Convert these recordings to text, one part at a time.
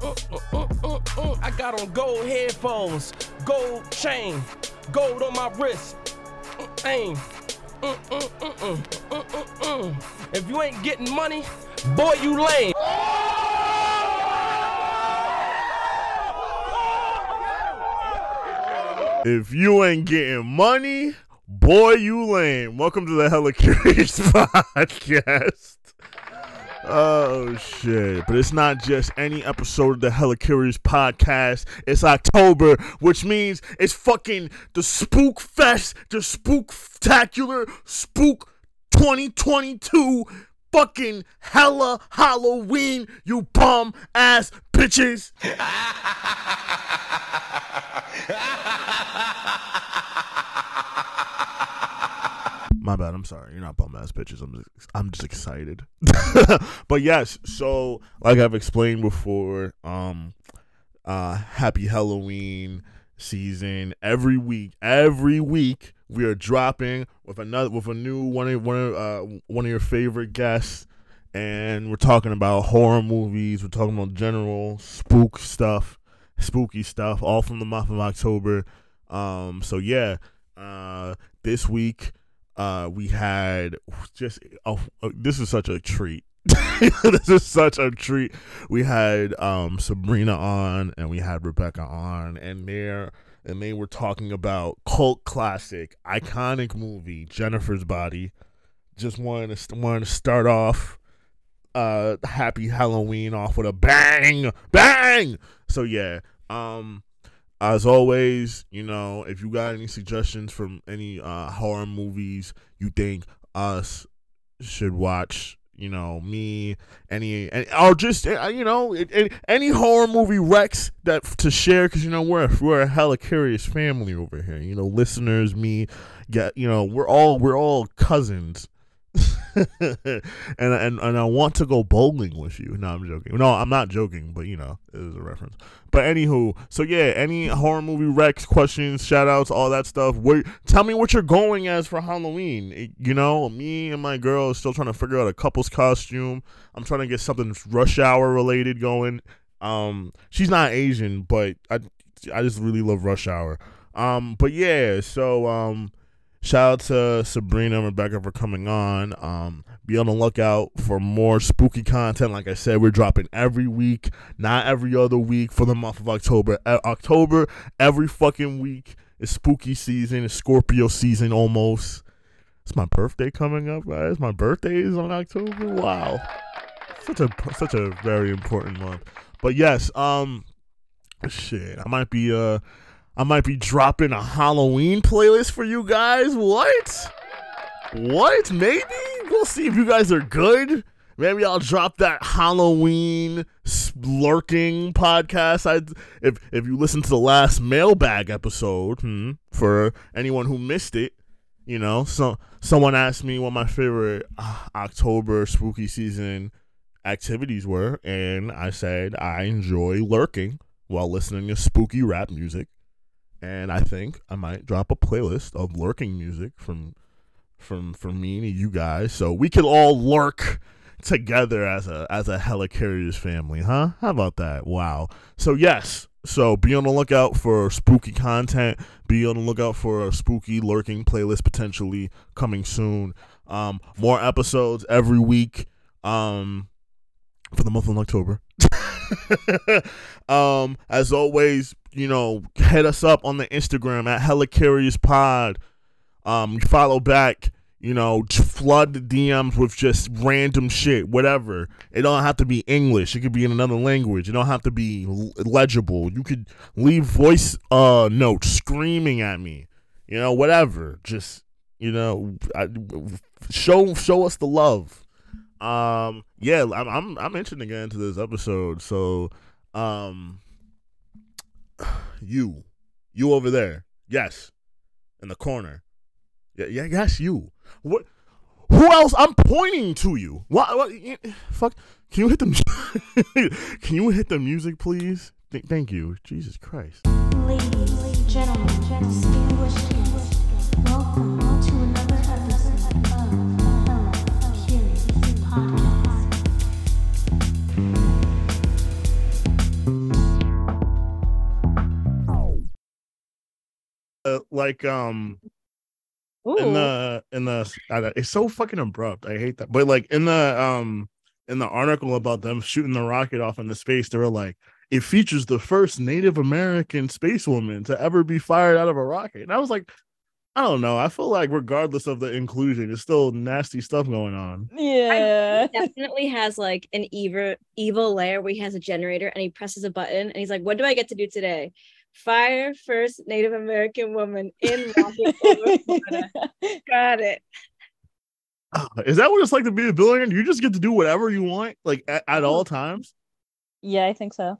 I got on gold headphones, gold chain, gold on my wrist. Aim. If you ain't getting money, boy, you lame. If you ain't getting money, boy, you lame. Welcome to the Hella Curious Podcast. Oh, shit. But it's not just any episode of the Hella Curious Podcast. It's October, which means it's fucking the Spook Fest, the Spooktacular, Spook 2022, fucking Hella Halloween, you bum ass bitches. My bad, I'm sorry. You're not bum ass bitches. I'm just excited. But yes, so like I've explained before, happy Halloween season. Every week we are dropping with a new one of your favorite guests, and we're talking about horror movies. We're talking about general spook stuff, spooky stuff, all from the month of October. This week. This is such a treat. This is such a treat. We had Sabrina on, and we had Rebecca on, and they were talking about cult classic, iconic movie Jennifer's Body. Just wanted to start off happy Halloween off with a bang. So yeah, as always, you know, if you got any suggestions from any horror movies you think us should watch, you know, any horror movie recs that to share, because, you know, we're a hella curious family over here. You know, listeners, me, get, you know, we're all cousins. and I want to go bowling with you. No, I'm joking. No, I'm not joking, but you know, it was a reference. But anywho, so yeah, any horror movie recs, questions, shout outs, all that stuff. Tell me what you're going as for Halloween. You know, me and my girl is still trying to figure out a couple's costume. I'm trying to get something Rush Hour related going. She's not Asian, but I just really love Rush Hour. But yeah, so shout out to Sabrina and Rebecca for coming on. Be on the lookout for more spooky content. Like I said, we're dropping every week, not every other week for the month of October. October, every fucking week is spooky season. It's Scorpio season almost. It's my birthday coming up, guys. Right? My birthday is on October. Wow. Such a very important month. But yes, shit, I might be dropping a Halloween playlist for you guys. What? Maybe? We'll see if you guys are good. Maybe I'll drop that Halloween lurking podcast. If you listen to the last mailbag episode, for anyone who missed it, you know, so someone asked me what my favorite October spooky season activities were, and I said I enjoy lurking while listening to spooky rap music. And I think I might drop a playlist of lurking music from me to you guys, so we could all lurk together as a hella curious family, huh? How about that? Wow. So yes. So be on the lookout for spooky content. Be on the lookout for a spooky lurking playlist potentially coming soon. More episodes every week. For the month of October. As always, you know, hit us up on the Instagram at Hella Curious Pod. Follow back, you know, flood the DMs with just random shit, whatever. It don't have to be English. It could be in another language. It don't have to be legible. You could leave voice notes screaming at me, you know, whatever. Just, you know, show us the love. Yeah, I'm interested again into this episode. So, you over there, yes, in the corner, yeah, yes, you. What? Who else? I'm pointing to you. What? Fuck. Can you hit the? Can you hit the music, please? Thank you. Jesus Christ. Ladies, gentlemen, distinguished guests, welcome to another episode of Hella Curious Podcast. like in the it's so fucking abrupt. I hate that. But like in the article about them shooting the rocket off into space, they were like, it features the first Native American space woman to ever be fired out of a rocket. And I was like, I don't know. I feel like regardless of the inclusion, there's still nasty stuff going on. Yeah. He definitely has like an evil lair where he has a generator and he presses a button and he's like, what do I get to do today? Fire first Native American woman in rocket over Florida. Got it. Is that what it's like to be a billionaire? You just get to do whatever you want, like at all times? Yeah, I think so.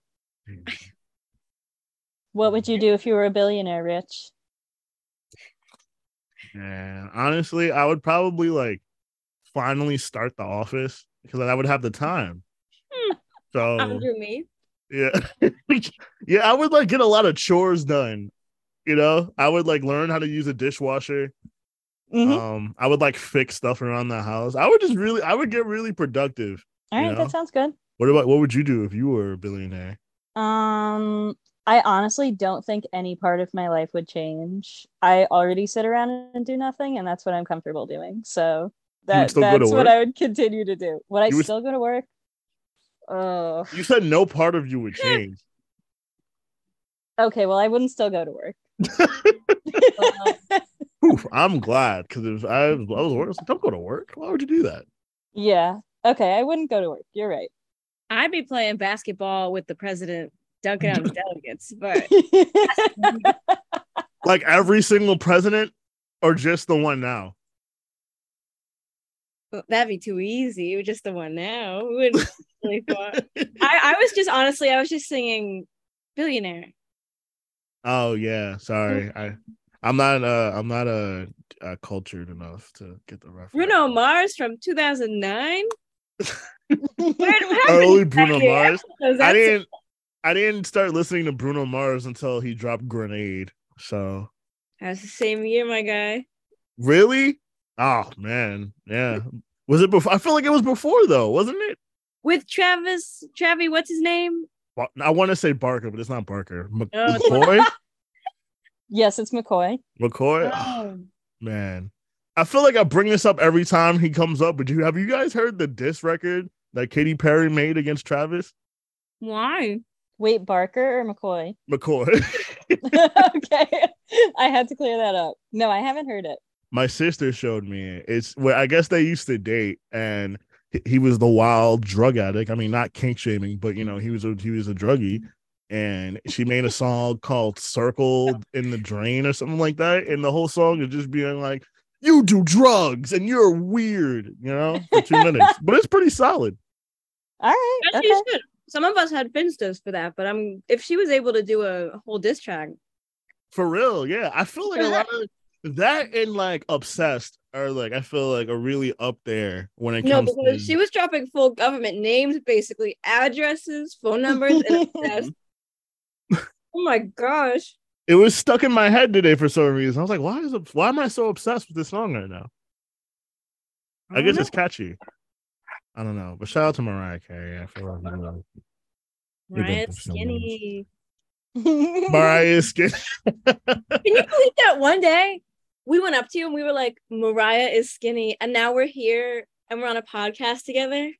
What would you do if you were a billionaire, Rich? And honestly, I would probably like finally start The Office because I would have the time. So yeah, yeah, I would like get a lot of chores done. You know, I would like learn how to use a dishwasher. Mm-hmm. I would like fix stuff around the house. I would get really productive. All right, that sounds good. What would you do if you were a billionaire? I honestly don't think any part of my life would change. I already sit around and do nothing, and that's what I'm comfortable doing. So that's what I would continue to do. Would I still go to work? Oh. You said no part of you would change. Okay, well, I wouldn't still go to work. Oof, I'm glad, because if I was working, don't go to work. Why would you do that? Yeah. Okay, I wouldn't go to work. You're right. I'd be playing basketball with the president, dunking on the delegates, but like every single president or just the one now? Well, that'd be too easy. Just the one now. Really I was just singing Billionaire. Oh yeah, sorry. I'm not cultured enough to get the reference. Bruno Mars from 2009. Early Bruno Mars. I didn't start listening to Bruno Mars until he dropped Grenade. So that's the same year, my guy. Really? Oh man, yeah. Was it before? I feel like it was before though, wasn't it? With Travis, what's his name? I want to say Barker, but it's not Barker. McCoy. Yes, it's McCoy. McCoy. Oh. Man. I feel like I bring this up every time he comes up, but have you guys heard the diss record that Katy Perry made against Travis? Why? Wait, Barker or McCoy? McCoy. Okay. I had to clear that up. No, I haven't heard it. My sister showed me it. It's where I guess they used to date, and he was the wild drug addict. I mean, not kink shaming, but you know, he was a druggie. And she made a song called Circle in the Drain or something like that. And the whole song is just being like, you do drugs and you're weird, you know, for 2 minutes. But it's pretty solid. All right. Okay. Some of us had finstas for that, but if she was able to do a whole diss track. For real, yeah. I feel like a lot of that and like Obsessed are like, I feel like are really up there when it comes to. No, because she was dropping full government names, basically addresses, phone numbers, and Obsessed. Oh my gosh. It was stuck in my head today for some reason. I was like, why am I so obsessed with this song right now? I guess it's catchy. I don't know. But shout out to Mariah Carey. I feel like Mariah's skinny. Mariah's skinny. Can you believe that one day we went up to you and we were like, Mariah is skinny, and now we're here and we're on a podcast together?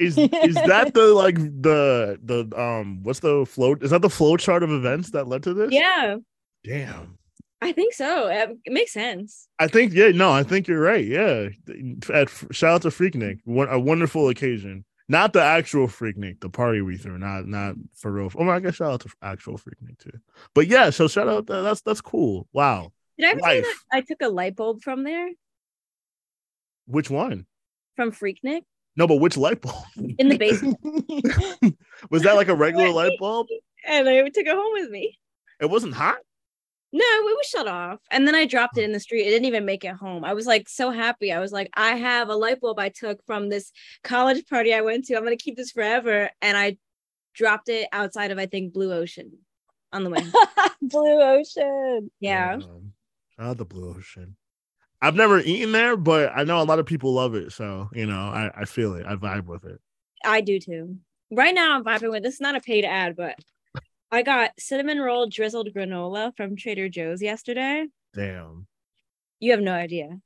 Is that the like the what's the flow? Is that the flow chart of events that led to this? Yeah. Damn. I think so. It makes sense. I think I think you're right. Yeah. Shout out to Freaknik. A wonderful occasion. Not the actual Freaknik, the party we threw. Not for real. Oh my god! Shout out to actual Freaknik too. But yeah, so shout out. That's cool. Wow. Did I ever say that I took a light bulb from there? Which one? From Freaknik. No, but which light bulb? In the basement. Was that like a regular light bulb? And I took it home with me. It wasn't hot? No, it was shut off. And then I dropped it in the street. It didn't even make it home. I was like so happy. I was like, I have a light bulb I took from this college party I went to. I'm going to keep this forever. And I dropped it outside of, I think, Blue Ocean on the way. Blue Ocean. Yeah. The Blue Ocean. I've never eaten there, but I know a lot of people love it. So, you know, I feel it. I vibe with it. I do too. Right now I'm vibing with, this is not a paid ad, but I got cinnamon roll drizzled granola from Trader Joe's yesterday. Damn. You have no idea.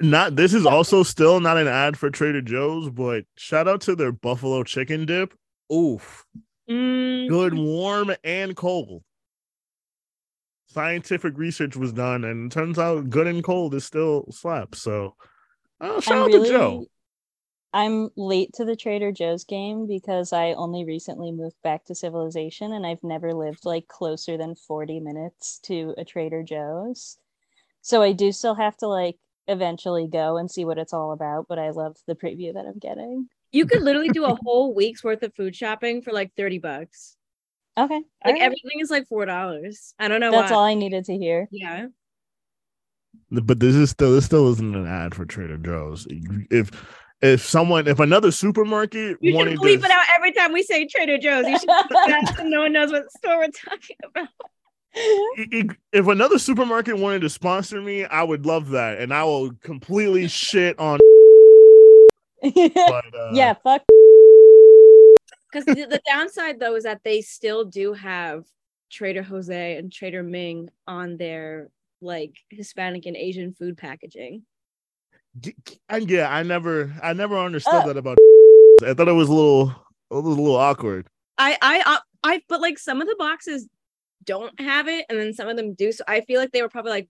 Not this is also still not an ad for Trader Joe's, but shout out to their buffalo chicken dip. Oof. Good, warm and cold. Scientific research was done, and it turns out good and cold is still slaps. So shout out to Joe. I'm late to the Trader Joe's game because I only recently moved back to Civilization, and I've never lived like closer than 40 minutes to a Trader Joe's. So I do still have to like eventually go and see what it's all about, but I love the preview that I'm getting. You could literally do a whole week's worth of food shopping for like $30. Okay. Like right. Everything is like $4. I don't know. That's all I needed to hear. Yeah. But this still isn't an ad for Trader Joe's. If another supermarket you wanted to bleep it out every time we say Trader Joe's, you should no one knows what store we're talking about. If another supermarket wanted to sponsor me, I would love that, and I will completely shit on. Yeah, fuck. Because the downside, though, is that they still do have Trader Jose and Trader Ming on their, like, Hispanic and Asian food packaging. Yeah, I never understood that about. I thought it was a little awkward. But, like, some of the boxes don't have it, and then some of them do, so I feel like they were probably like,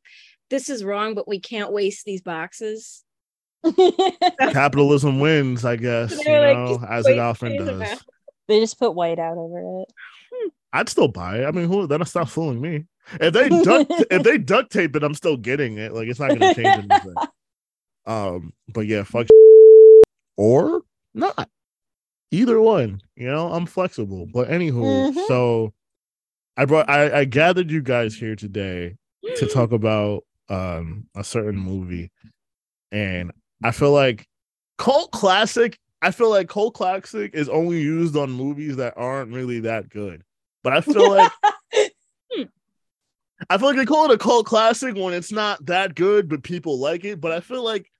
this is wrong, but we can't waste these boxes. Capitalism wins, I guess, you know, like, as it often does. They just put white out over it. I'd still buy it. I mean, that'll stop fooling me. If they duct tape it, I'm still getting it. Like, it's not going to change anything. But yeah, fuck or not. Either one, you know, I'm flexible. But anywho, so I gathered you guys here today to talk about a certain movie. And I feel like cult classic is only used on movies that aren't really that good. But I feel like they call it a cult classic when it's not that good, but people like it. But I feel like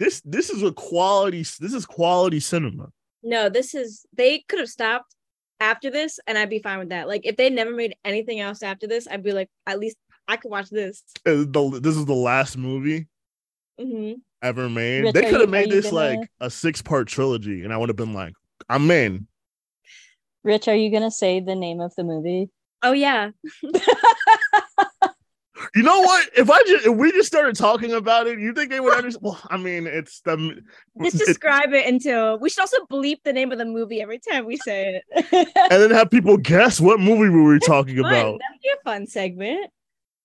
this is quality cinema. No, they could have stopped after this and I'd be fine with that. Like, if they never made anything else after this, I'd be like, at least I could watch this. This is the last movie ever made. Rich, they could have made this like a 6-part trilogy, and I would have been like, I'm in. Rich, are you gonna say the name of the movie? Oh yeah. You know what? If we just started talking about it, you think they would understand? Well, I mean, it's them. Let's describe it until we should also bleep the name of the movie every time we say it, and then have people guess what movie we were talking about. That'd be a fun segment.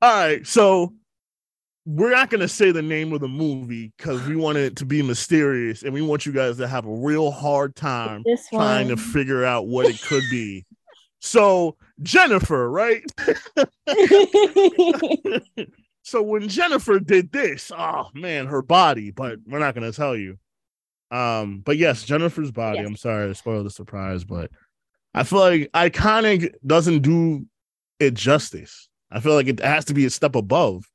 All right, so we're not going to say the name of the movie because we want it to be mysterious, and we want you guys to have a real hard time trying to figure out what it could be. So Jennifer, right? So when Jennifer did this, oh man, her body, but we're not going to tell you. But yes, Jennifer's Body. Yes. I'm sorry to spoil the surprise, but I feel like iconic doesn't do it justice. I feel like it has to be a step above.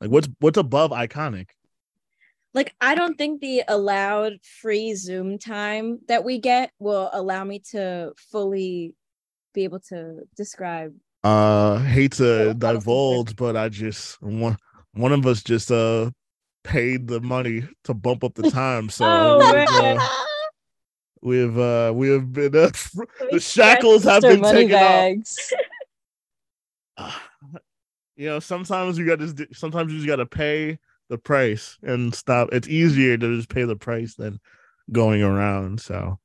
Like, what's above iconic? Like, I don't think the allowed free Zoom time that we get will allow me to fully be able to describe. Hate to divulge, but I just one of us just paid the money to bump up the time, so we have been the shackles have been taken off. You know, sometimes you just got to pay the price and stop. It's easier to just pay the price than going around. So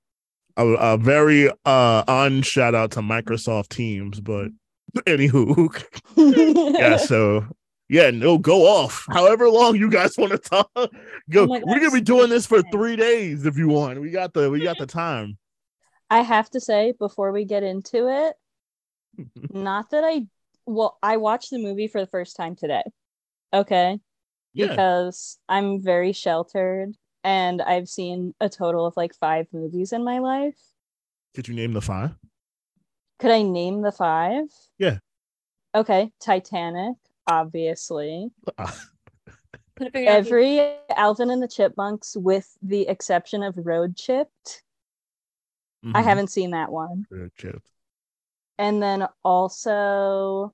a very shout out to Microsoft Teams, but anywho. Yeah, so yeah, no, go off. However long you guys want to talk. Go. Oh, we're going to be doing this for 3 days if you want. We got the time. I have to say before we get into it, I watched the movie for the first time today, okay? Yeah. Because I'm very sheltered, and I've seen a total of like 5 movies in my life. Could you name the 5? Could I name the 5? Yeah. Okay, Titanic, obviously. Every Alvin and the Chipmunks, with the exception of Road Chipped. Mm-hmm. I haven't seen that one. Road Chipped. And then also,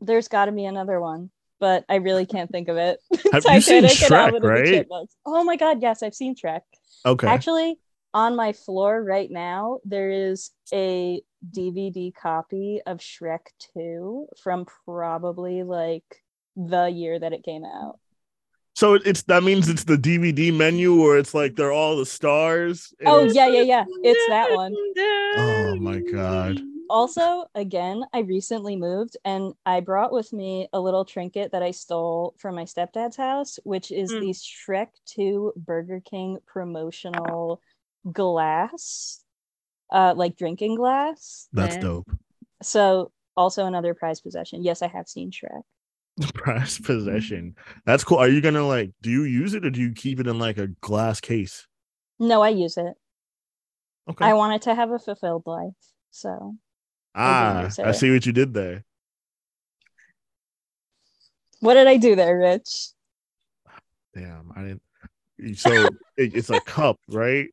there's got to be another one. but I really can't think of it. Have you seen Shrek, right? Oh my God, yes, I've seen Shrek. Okay. Actually, on my floor right now, there is a DVD copy of Shrek 2 from probably like the year that it came out. So it's that means it's the DVD menu where it's like they're all the stars. Oh yeah, yeah, yeah. It's that one. Oh my God. Also, again, I recently moved and I brought with me a little trinket that I stole from my stepdad's house, which is the Shrek 2 Burger King promotional glass, like drinking glass. That's dope. So also another prized possession. Yes, I have seen Shrek. Prized possession. That's cool. Are you gonna like, do you use it or do you keep it in like a glass case? No, I use it. Okay. I wanted to have a fulfilled life, so. I see what you did there. What did I do there, Rich? Damn, I didn't. So it's a cup, right?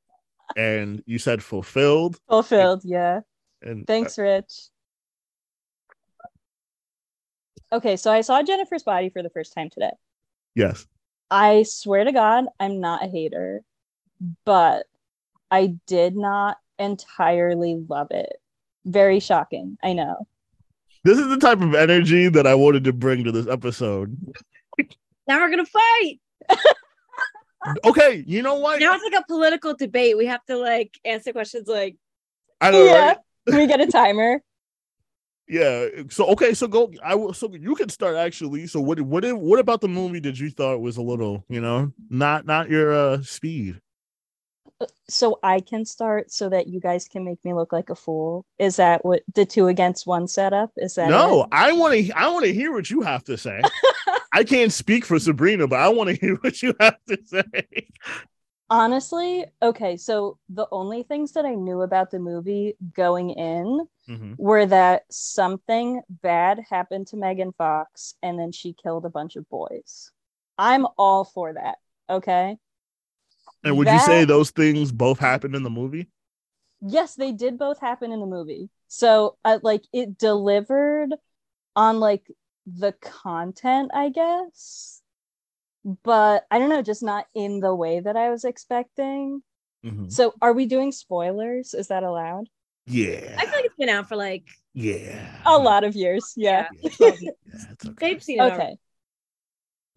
And you said fulfilled. Fulfilled, yeah. And thanks, Rich. Okay, so I saw Jennifer's Body for the first time today. Yes. I swear to God, I'm not a hater, but I did not entirely love it. Very shocking, I know. This is the type of energy that I wanted to bring to this episode. Now we're going to fight. Okay, you know what? Now it's like a political debate. We have to like answer questions like... I don't know. Yeah. Right? We get a timer. Yeah. So okay. So go. I will. So you can start actually. So what about the movie did you thought was a little, you know, not your speed? So I can start so that you guys can make me look like a fool. Is that what the 2 against 1 setup? Is that no? It? I want to hear what you have to say. I can't speak for Sabrina, but I want to hear what you have to say. Honestly, okay, so the only things that I knew about the movie going in were that something bad happened to Megan Fox and then she killed a bunch of boys. I'm all for that, okay? And would you say those things both happened in the movie? Yes, they did both happen in the movie. So, like, it delivered on, like, the content, I guess. But I don't know, just not in the way that I was expecting. So are we doing spoilers? Is that allowed? Yeah. I feel like it's been out for like... Yeah. A lot of years. Yeah. It's okay. They've seen it. Okay. Already.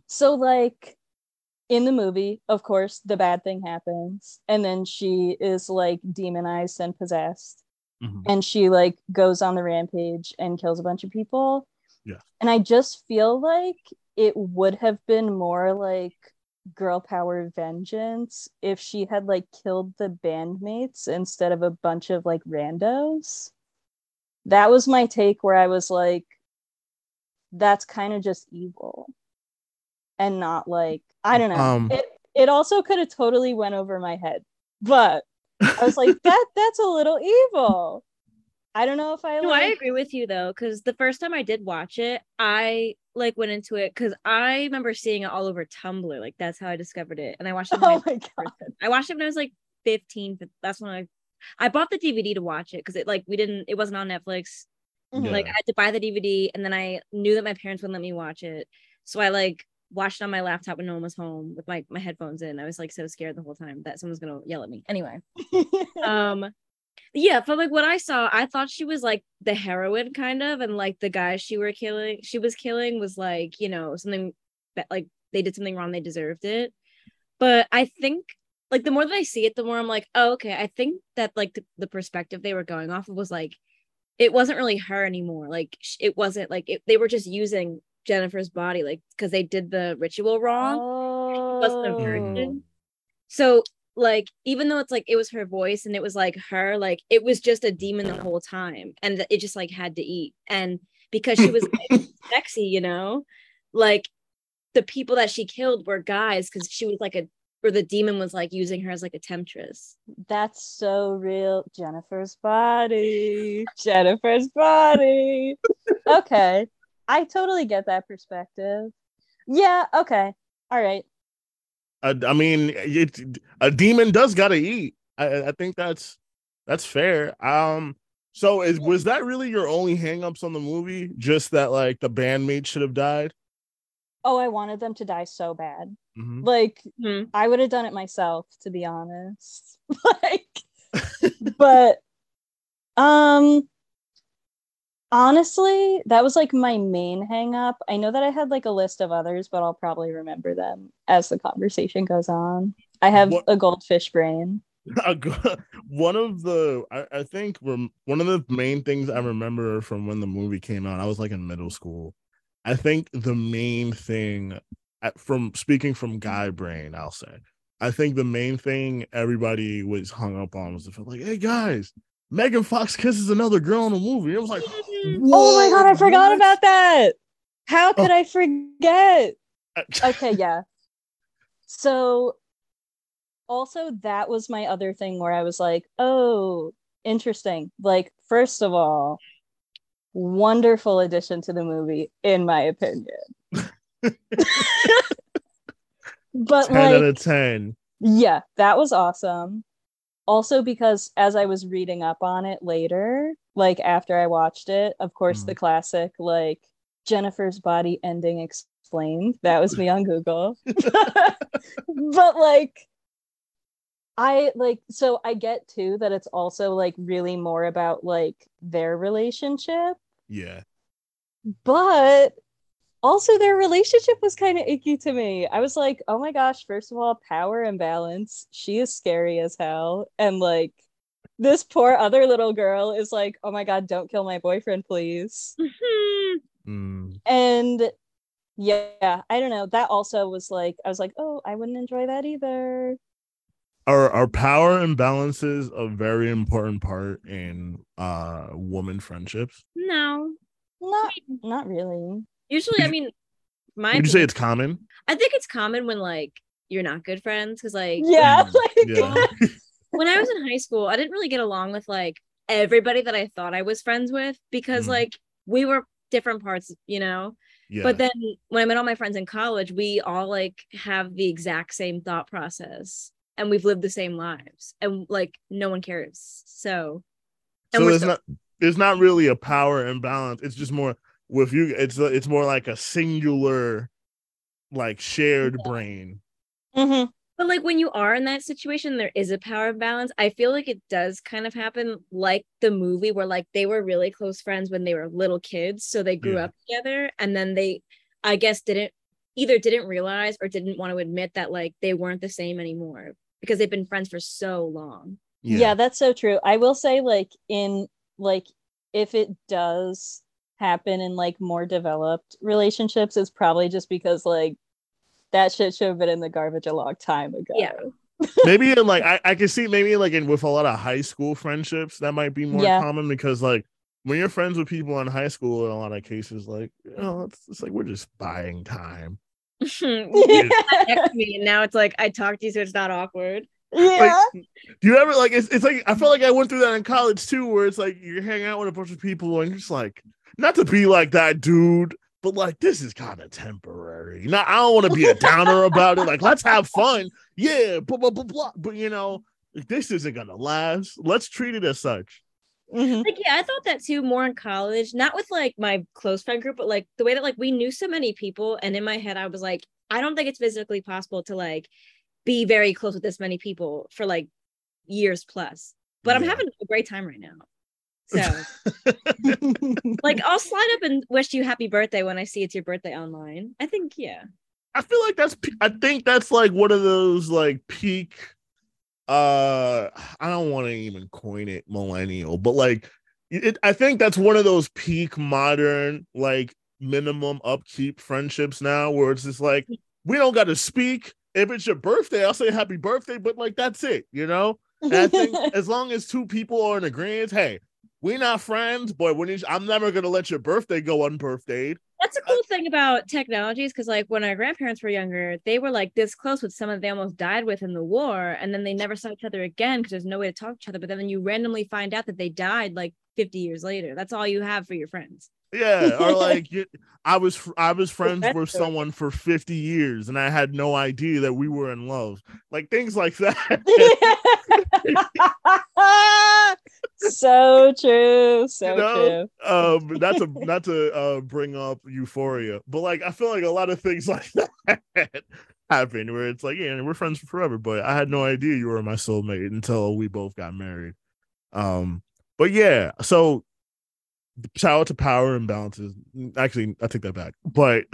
So like in the movie, of course, the bad thing happens. And then she is like demonized and possessed. And she like goes on the rampage and kills a bunch of people. Yeah. And I just feel like it would have been more like girl power vengeance if she had like killed the bandmates instead of a bunch of like randos. That was my take where I was like, that's kind of just evil and not like, I don't know. It also could have totally went over my head, but I was like, that's a little evil. I don't know if I... No, I agree with you, though, because the first time I did watch it, I, like, went into it because I remember seeing it all over Tumblr. Like, that's how I discovered it. And I watched it when, I watched it when I was, like, 15. But that's when I bought the DVD to watch it because it, like, we didn't... It wasn't on Netflix. Yeah. Like, I had to buy the DVD, and then I knew that my parents wouldn't let me watch it. So I, like, watched it on my laptop when no one was home with my headphones in. I was, like, so scared the whole time that someone's going to yell at me. Anyway. Yeah, but like what I saw, I thought she was like the heroine kind of, and like the guy she was killing was like, you know, something that like they did something wrong, they deserved it. But I think like the more that I see it, the more I'm like, oh, okay, I think that like the perspective they were going off of was like, it wasn't really her anymore. Like it wasn't like they were just using Jennifer's body, like because they did the ritual wrong. Oh. It wasn't a virgin. So like even though it's like it was her voice and it was like her, like it was just a demon the whole time, and it just like had to eat. And because she was like, sexy, you know, like the people that she killed were guys because she was like the demon was like using her as like a temptress. That's so real. Jennifer's body. Okay, I totally get that perspective. Yeah. Okay. All right. I mean, a demon does gotta eat. I think that's fair. So was that really your only hangups on the movie? Just that like the bandmate should have died? oh, I wanted them to die so bad. Mm-hmm. Like, mm-hmm. I would have done it myself, to be honest. But honestly, that was like my main hang up. I know that I had like a list of others, but I'll probably remember them as the conversation goes on. I have a goldfish brain. One of the main things I remember from when the movie came out, I was like in middle school. I think the main thing, from guy brain, I'll say, I think the main thing everybody was hung up on was the fact, like, hey guys, Megan Fox kisses another girl in the movie. It was like, oh my god, I forgot about that. How could I forget? Okay, yeah. So, also, that was my other thing where I was like, oh, interesting. Like, first of all, wonderful addition to the movie, in my opinion. But 10 out of 10. Yeah, that was awesome. Also, because as I was reading up on it later, like after I watched it, of course, the classic, like, Jennifer's Body ending explained. That was me on Google. But like, so I get too that it's also like really more about like their relationship. Yeah. But also their relationship was kind of icky to me. I was like, oh my gosh, first of all, power imbalance. She is scary as hell. And like this poor other little girl is like, oh my god, don't kill my boyfriend, please. And yeah, I don't know. That also was like, I was like, oh, I wouldn't enjoy that either. Our power imbalances a very important part in woman friendships? No. Not really. Usually, I mean, would you say it's common? I think it's common when, like, you're not good friends, because, like... Yeah. Like, yeah. When I was in high school, I didn't really get along with, like, everybody that I thought I was friends with, because, like, we were different parts, you know? Yeah. But then, when I met all my friends in college, we all, like, have the exact same thought process. And we've lived the same lives, and like no one cares. So it's not really a power imbalance. It's just more with you. It's more like a singular, like shared brain. Mm-hmm. But like when you are in that situation, there is a power imbalance. I feel like it does kind of happen, like the movie where like they were really close friends when they were little kids, so they grew up together, and then they, I guess, didn't realize or didn't want to admit that like they weren't the same anymore, because they've been friends for so long. Yeah, that's so true. I will say, like, in like if it does happen in like more developed relationships, it's probably just because like that shit should have been in the garbage a long time ago. Yeah. Maybe in like I can see maybe like in with a lot of high school friendships that might be more common, because like when you're friends with people in high school, in a lot of cases, like, you know, it's like we're just buying time. Next me, and now it's like I talk to you, so it's not awkward. Yeah. Like, do you ever like? It's like I felt like I went through that in college too, where it's like you hang out with a bunch of people and you're just like, not to be like that dude, but like this is kind of temporary. Now I don't want to be a downer about it. Like, let's have fun. Yeah, blah blah blah blah. But you know, like, this isn't gonna last. Let's treat it as such. Mm-hmm. Like, yeah, I thought that too, more in college, not with like my close friend group, but like the way that like we knew so many people, and in my head I was like, I don't think it's physically possible to like be very close with this many people for like years plus, but I'm having a great time right now, so like I'll slide up and wish you happy birthday when I see it's your birthday online. I think I feel like that's like one of those like peak I don't want to even coin it millennial, but like I think that's one of those peak modern like minimum upkeep friendships now, where it's just like we don't got to speak. If it's your birthday, I'll say happy birthday, but like that's it, you know. And I think as long as two people are in agreement, hey, we're not friends, boy. I'm never gonna let your birthday go unbirthdayed. That's a cool thing about technologies, because like when our grandparents were younger, they were like this close with someone they almost died with in the war, and then they never saw each other again because there's no way to talk to each other. But then you randomly find out that they died like 50 years later. That's all you have for your friends. Yeah, or like I was friends with someone for 50 years, and I had no idea that we were in love. Like things like that. So true. Not to bring up Euphoria, but like I feel like a lot of things like that happen where it's like, yeah, we're friends forever, but I had no idea you were my soulmate until we both got married. But yeah, so shout to power imbalances. Actually, I take that back. But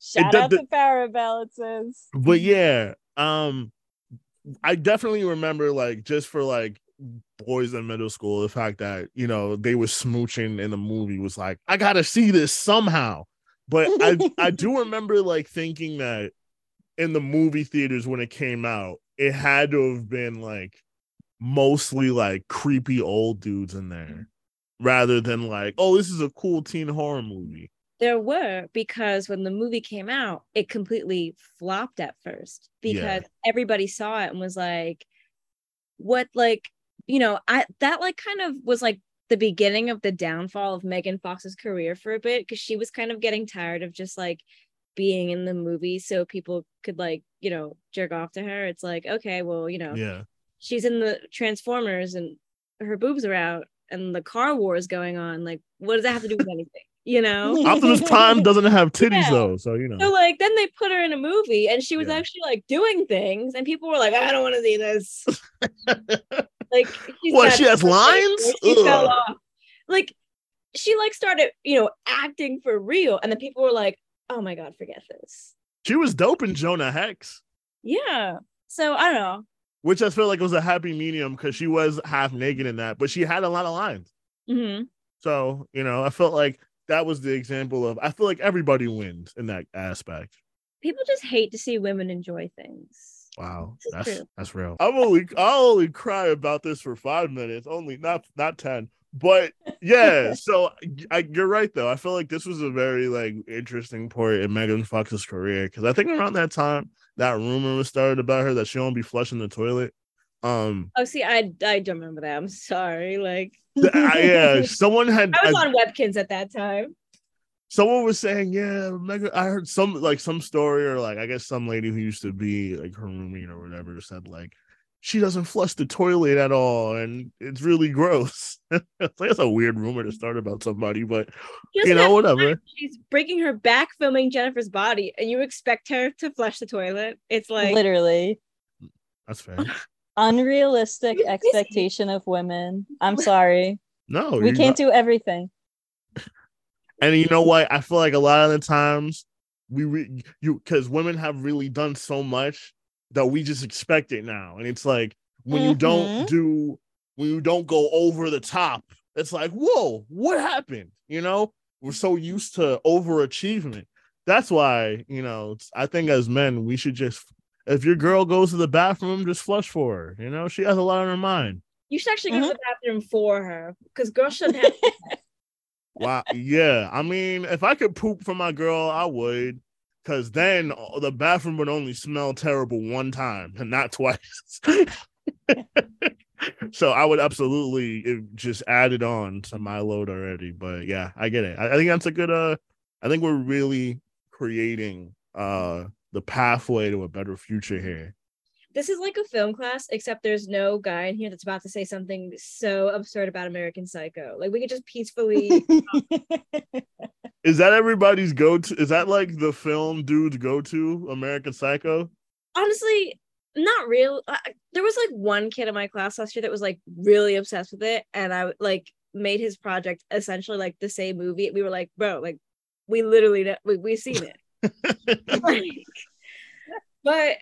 shout out to power imbalances. But yeah, I definitely remember, like, just for like boys in middle school, the fact that, you know, they were smooching in the movie was like, I gotta see this somehow. But I do remember like thinking that in the movie theaters when it came out, it had to have been like mostly like creepy old dudes in there rather than like, oh, this is a cool teen horror movie. There were, because when the movie came out, it completely flopped at first because everybody saw it and was like, what, like, you know, that like kind of was like the beginning of the downfall of Megan Fox's career for a bit, because she was kind of getting tired of just like being in the movie so people could like, you know, jerk off to her. It's like, okay, well, you know, she's in the Transformers and her boobs are out and the car war is going on. Like, what does that have to do with anything? You know, Optimus Prime doesn't have titties though, so you know. So like, then they put her in a movie, and she was actually like doing things, and people were like, "I don't want to see this." Like, she has lines. She fell off. Like, she like started, you know, acting for real, and then people were like, "Oh my god, forget this." She was dope in Jonah Hex. Yeah. So I don't know. Which I feel like was a happy medium because she was half naked in that, but she had a lot of lines. Mm-hmm. So you know, I felt like. That was the example of, I feel like everybody wins in that aspect. People just hate to see women enjoy things. Wow, that's real. I'll only cry about this for 5 minutes, only not 10. But yeah, so you're right though. I feel like this was a very like interesting point in Megan Fox's career because I think around that time that rumor was started about her that she won't be flushing the toilet. Oh, see, I don't remember that. I'm sorry. Like. Someone had. I was on Webkinz at that time. Someone was saying, "Yeah, Megan." I heard some story, or like I guess some lady who used to be like her roommate or whatever said like she doesn't flush the toilet at all, and it's really gross. That's a weird rumor to start about somebody, but you know, whatever. She's breaking her back filming Jennifer's Body, and you expect her to flush the toilet? It's like literally. That's fair. Unrealistic expectation of women. I'm sorry. No, we can't do everything. And you know what? I feel like a lot of the times because women have really done so much that we just expect it now. And it's like when you don't do, when you don't go over the top, it's like, whoa, what happened? You know, we're so used to overachievement. That's why, you know, I think as men, we should just. If your girl goes to the bathroom, just flush for her. You know, she has a lot on her mind. You should actually go to the bathroom for her because girls shouldn't have. Wow. Yeah. I mean, if I could poop for my girl, I would. Because then the bathroom would only smell terrible one time and not twice. So I would absolutely just add it on to my load already. But yeah, I get it. I think that's a good, I think we're really creating, the pathway to a better future here. This is like a film class, except there's no guy in here that's about to say something so absurd about American Psycho. Like we could just peacefully. Is that everybody's go-to? Is that like the film dude's go-to, American Psycho? Honestly, not real. There was like one kid in my class last year that was like really obsessed with it, and I like made his project essentially like the same movie. We were like, bro, like we literally we've seen it. But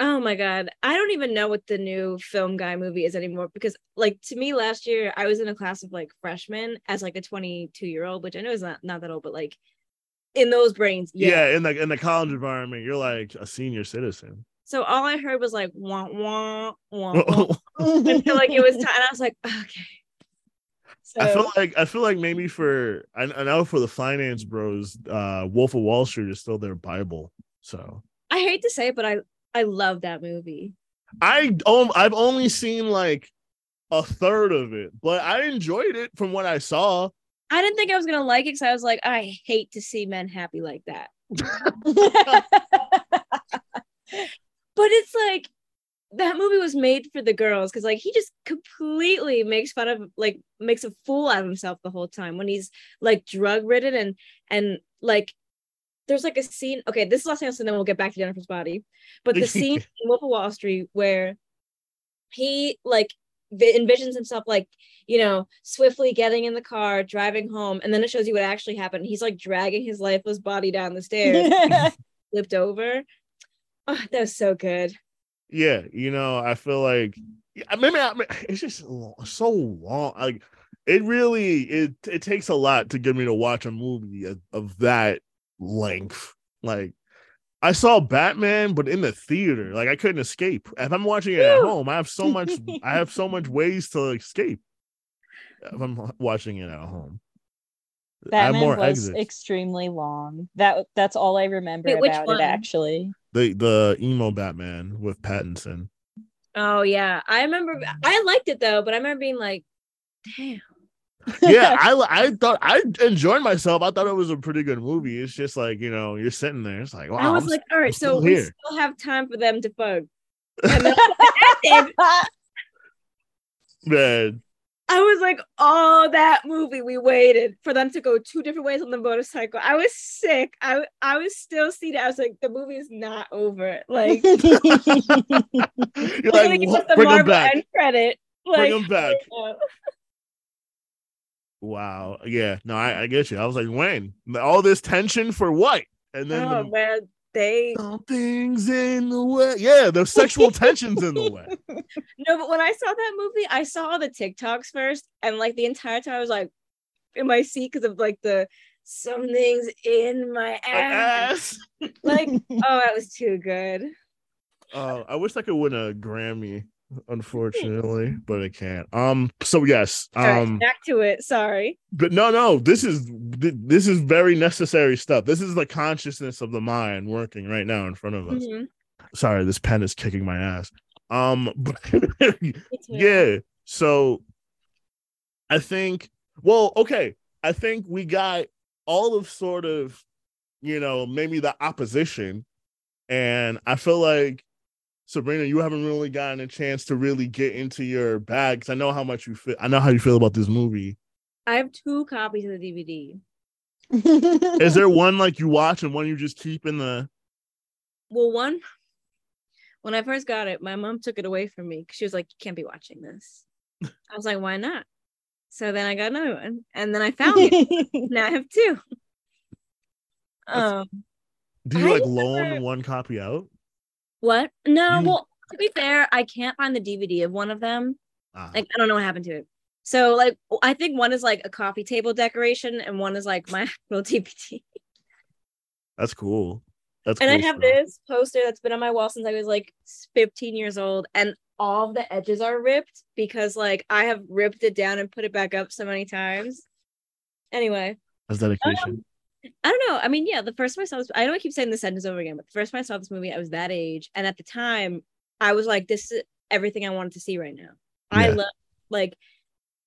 oh my god, I don't even know what the new film guy movie is anymore, because like to me last year I was in a class of like freshmen as like a 22-year-old, which I know is not that old, but like in those brains in the college environment you're like a senior citizen. So all I heard was like wah, wah, wah, wah. Until like it was time I was like okay. So. I feel like maybe for I know for the finance bros, Wolf of Wall Street is still their Bible. So I hate to say it, but I love that movie. I've only seen like a third of it, but I enjoyed it from what I saw. I didn't think I was gonna like it because I was like, I hate to see men happy like that. But it's like that movie was made for the girls, because like he just completely makes fun of, like makes a fool out of himself the whole time when he's like drug ridden and like there's like a scene. Okay, this is Los Angeles, and then we'll get back to Jennifer's Body. But the scene in Wolf of Wall Street where he like envisions himself like, you know, swiftly getting in the car, driving home, and then it shows you what actually happened. He's like dragging his lifeless body down the stairs, flipped over. Oh, that was so good. Yeah, you know, I feel like I mean, it's just so long. Like it really it takes a lot to get me to watch a movie of that length. Like I saw Batman, but in the theater. Like I couldn't escape. If I'm watching it at home, I have so much. I have so much ways to escape. If I'm watching it at home, Batman was exits. Extremely long. That's all I remember. Wait, about it actually. The emo Batman with Pattinson. Oh yeah, I remember. I liked it though, but I remember being like, damn. Yeah, I thought I enjoyed myself. I thought it was a pretty good movie. It's just like, you know, you're sitting there. It's like, wow. I was like, all right, so we still have time for them to fuck. Man, I was like, oh, that movie. We waited for them to go two different ways on the motorcycle. I was sick. I was still seated. I was like, the movie is not over. Like, you're like bring them back. End credit. Like, bring them back. You know. Wow. Yeah. No, I get you. I was like, when? All this tension for what? And then something's in the way. Yeah, the sexual tension's in the way. No, but when I saw that movie, I saw all the TikToks first, and like the entire time I was like in my seat because of like the something's in my ass. Like, oh, that was too good. I wish I could win a Grammy. Unfortunately, but I can't. So yes. Right, back to it. Sorry. But no. This is very necessary stuff. This is the consciousness of the mind working right now in front of us. Mm-hmm. Sorry, this pen is kicking my ass. But yeah. So I think. Well, okay. I think we got all of sort of, you know, maybe the opposition, and I feel like. Sabrina, you haven't really gotten a chance to really get into your bag because I know how much you feel. I know how you feel about this movie. I have two copies of the DVD. Is there one like you watch and one you just keep in the? Well, one. When I first got it, my mom took it away from me because she was like, "You can't be watching this." I was like, "Why not?" So then I got another one, and then I found it. Now I have two. Do you like loan one copy out? What? No, well, to be fair, I can't find the DVD of one of them. Like, I don't know what happened to it. So, like, I think one is, like, a coffee table decoration, and one is, like, my actual DVD. That's cool. I have this poster that's been on my wall since I was, like, 15 years old, and all the edges are ripped because, like, I have ripped it down and put it back up so many times. Anyway. That's dedication. I don't know. I mean, yeah, the first time I saw this, I know I keep saying this sentence over again, but the first time I saw this movie, I was that age. And at the time, I was like, this is everything I wanted to see right now. Yeah. I love, like,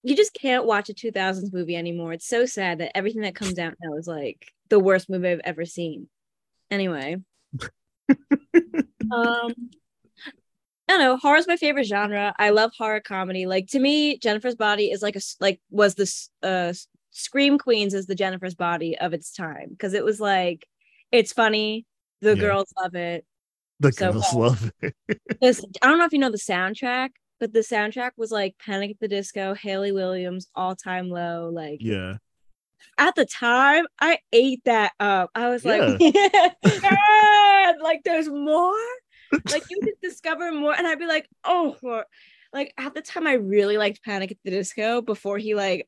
you just can't watch a 2000s movie anymore. It's so sad that everything that comes out now is like the worst movie I've ever seen. Anyway. I don't know. Horror is my favorite genre. I love horror comedy. Like, to me, Jennifer's Body is like, was this, Scream Queens is the Jennifer's Body of its time because it was like, it's funny, the girls love it, love it. I don't know if you know the soundtrack, but the soundtrack was like Panic at the Disco, Haley Williams, All Time Low. Like, yeah, at the time I ate that up. I was like, God, like there's more, like you could discover more, and I'd be like, oh, like at the time I really liked Panic at the Disco before he like.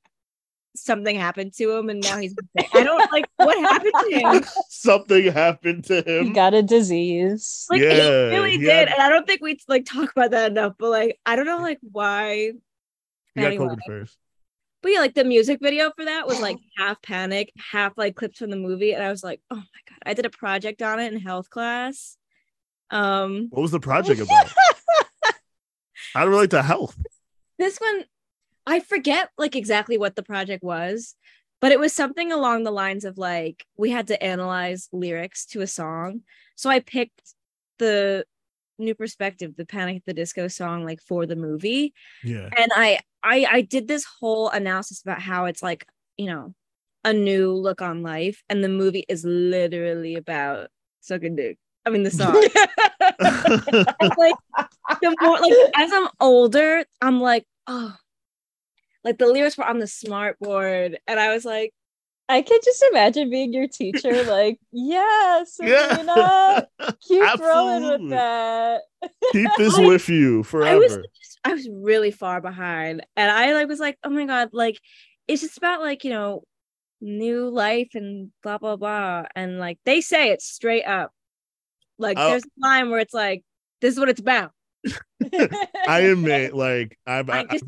Something happened to him and now he's I don't like what happened to him. Something happened to him. He got a disease. Like yeah, he really did. And I don't think we like talk about that enough, but like I don't know like why. Anyway. Got COVID first. But yeah, like the music video for that was like half Panic, half like clips from the movie. And I was like, oh my God. I did a project on it in health class. What was the project about? How to relate to health. This one. I forget like exactly what the project was, but it was something along the lines of like, we had to analyze lyrics to a song. So I picked the New Perspective, the Panic at the Disco song, like for the movie. Yeah. And I did this whole analysis about how it's like, you know, a new look on life, and the movie is literally about sucking dick. I mean, the song. Like, the more, like, as I'm older, I'm like, oh, like the lyrics were on the smartboard, and I was like, I can just imagine being your teacher, like, yes, yeah, Sabrina, keep rolling with that. Keep this like, with you forever. I was really far behind, and I like was like, oh my god, like it's just about like, you know, new life and blah blah blah, and like they say it straight up, like there's a line where it's like, this is what it's about. I admit, like I've had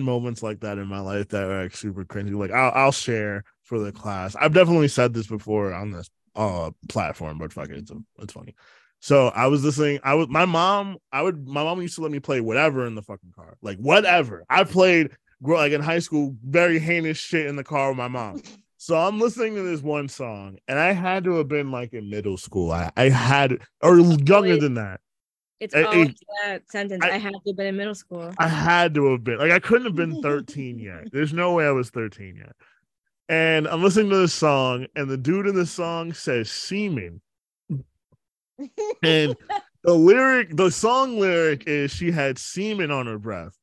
moments like that in my life that are like super cringy. Like I'll share for the class. I've definitely said this before on this platform, but fuck it, it's funny. So I was listening. My mom used to let me play whatever in the fucking car, like whatever. I played like in high school, very heinous shit in the car with my mom. So I'm listening to this one song, and I had to have been like in middle school. I had, or younger than that. It's always that sentence. I had to have been in middle school. I had to have been. Like, I couldn't have been 13 yet. There's no way I was 13 yet. And I'm listening to this song, and the dude in the song says semen. And the song lyric is she had semen on her breath.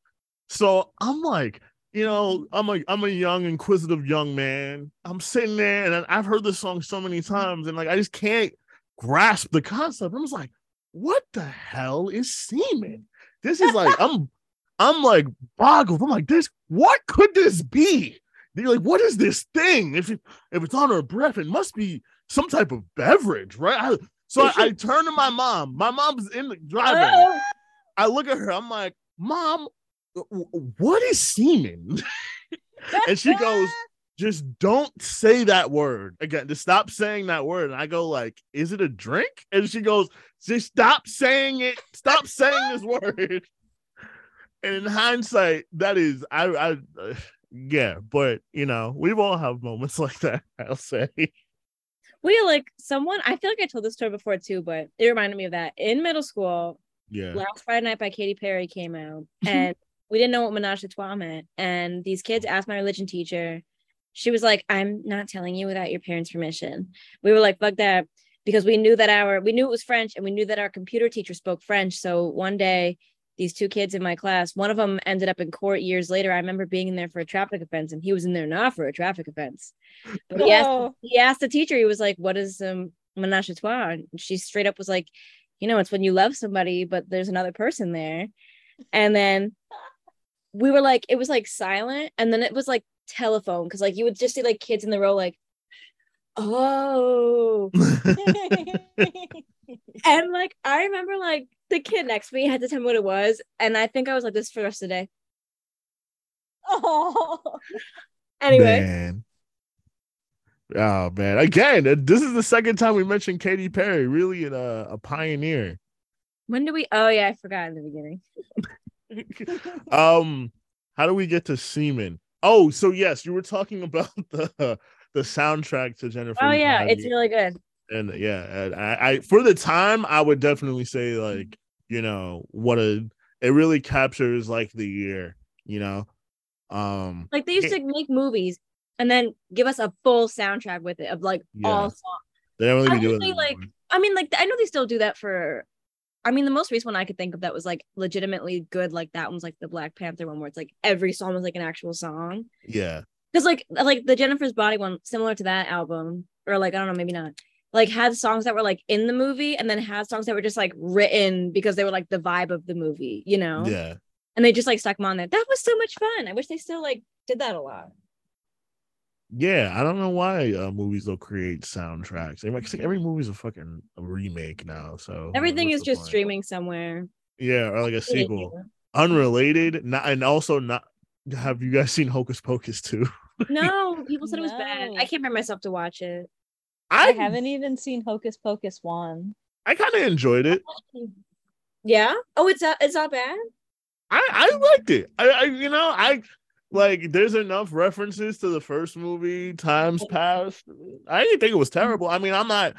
So I'm like, you know, I'm a young, inquisitive young man. I'm sitting there, and I've heard this song so many times, and like I just can't grasp the concept. I was like, what the hell is semen? This is like, I'm like boggled. I'm like, this, what could this be? They're like, what is this thing? If it's on her breath, it must be some type of beverage, right? So I turn to my mom. My mom's in the driving. Uh-oh. I look at her. I'm like, Mom, what is semen? And she goes, just don't say that word again. Just stop saying that word. And I go like, is it a drink? And she goes, just stop saying it. Stop saying this word. And in hindsight, that is, yeah. But you know, we've all have moments like that. I'll say. We like someone. I feel like I told this story before too, but it reminded me of that in middle school. Yeah. Last Friday Night by Katy Perry came out, and we didn't know what menage a trois meant. And these kids asked my religion teacher. She was like, I'm not telling you without your parents' permission. We were like, fuck that, because we knew it was French, and we knew that our computer teacher spoke French. So one day, these two kids in my class, one of them ended up in court years later. I remember being in there for a traffic offense, and he was in there not for a traffic offense. But he asked the teacher, he was like, what is menage a trois? And she straight up was like, you know, it's when you love somebody, but there's another person there. And then we were like, it was like silent. And then it was like telephone, because like you would just see like kids in the row like, oh. And like I remember like the kid next to me had to tell me what it was, and I think I was like this for the rest of the day. Oh, anyway, man. Oh man, again, this is the second time we mentioned Katy Perry, really a pioneer. When do we oh yeah I forgot in the beginning. How do we get to semen? Oh, so yes, you were talking about the soundtrack to Jennifer's Body. Oh yeah, it's really good. And yeah, and I for the time, I would definitely say like, you know, it really captures like the year, you know. Like they used to make movies and then give us a full soundtrack with it of like all songs. They don't really do it like anymore. I mean, like I know they still do that for. I mean, the most recent one I could think of that was like legitimately good, like that one's like the Black Panther one, where it's like every song was like an actual song. Yeah. Because like the Jennifer's Body one, similar to that album, or like I don't know, maybe not, like had songs that were like in the movie, and then had songs that were just like written because they were like the vibe of the movie, you know? Yeah. And they just like stuck them on there. That was so much fun. I wish they still like did that a lot. Yeah, I don't know why movies will create soundtracks. Every movie's a fucking remake now, so everything is just streaming somewhere. Yeah, or like a sequel. Unrelated, and also not. Have you guys seen Hocus Pocus 2? No, people said it was bad. I can't bring myself to watch it. I haven't even seen Hocus Pocus 1. I kind of enjoyed it. Yeah. Oh, it's not bad. I liked it. I like there's enough references to the first movie, times past. I didn't think it was terrible. I mean, I'm not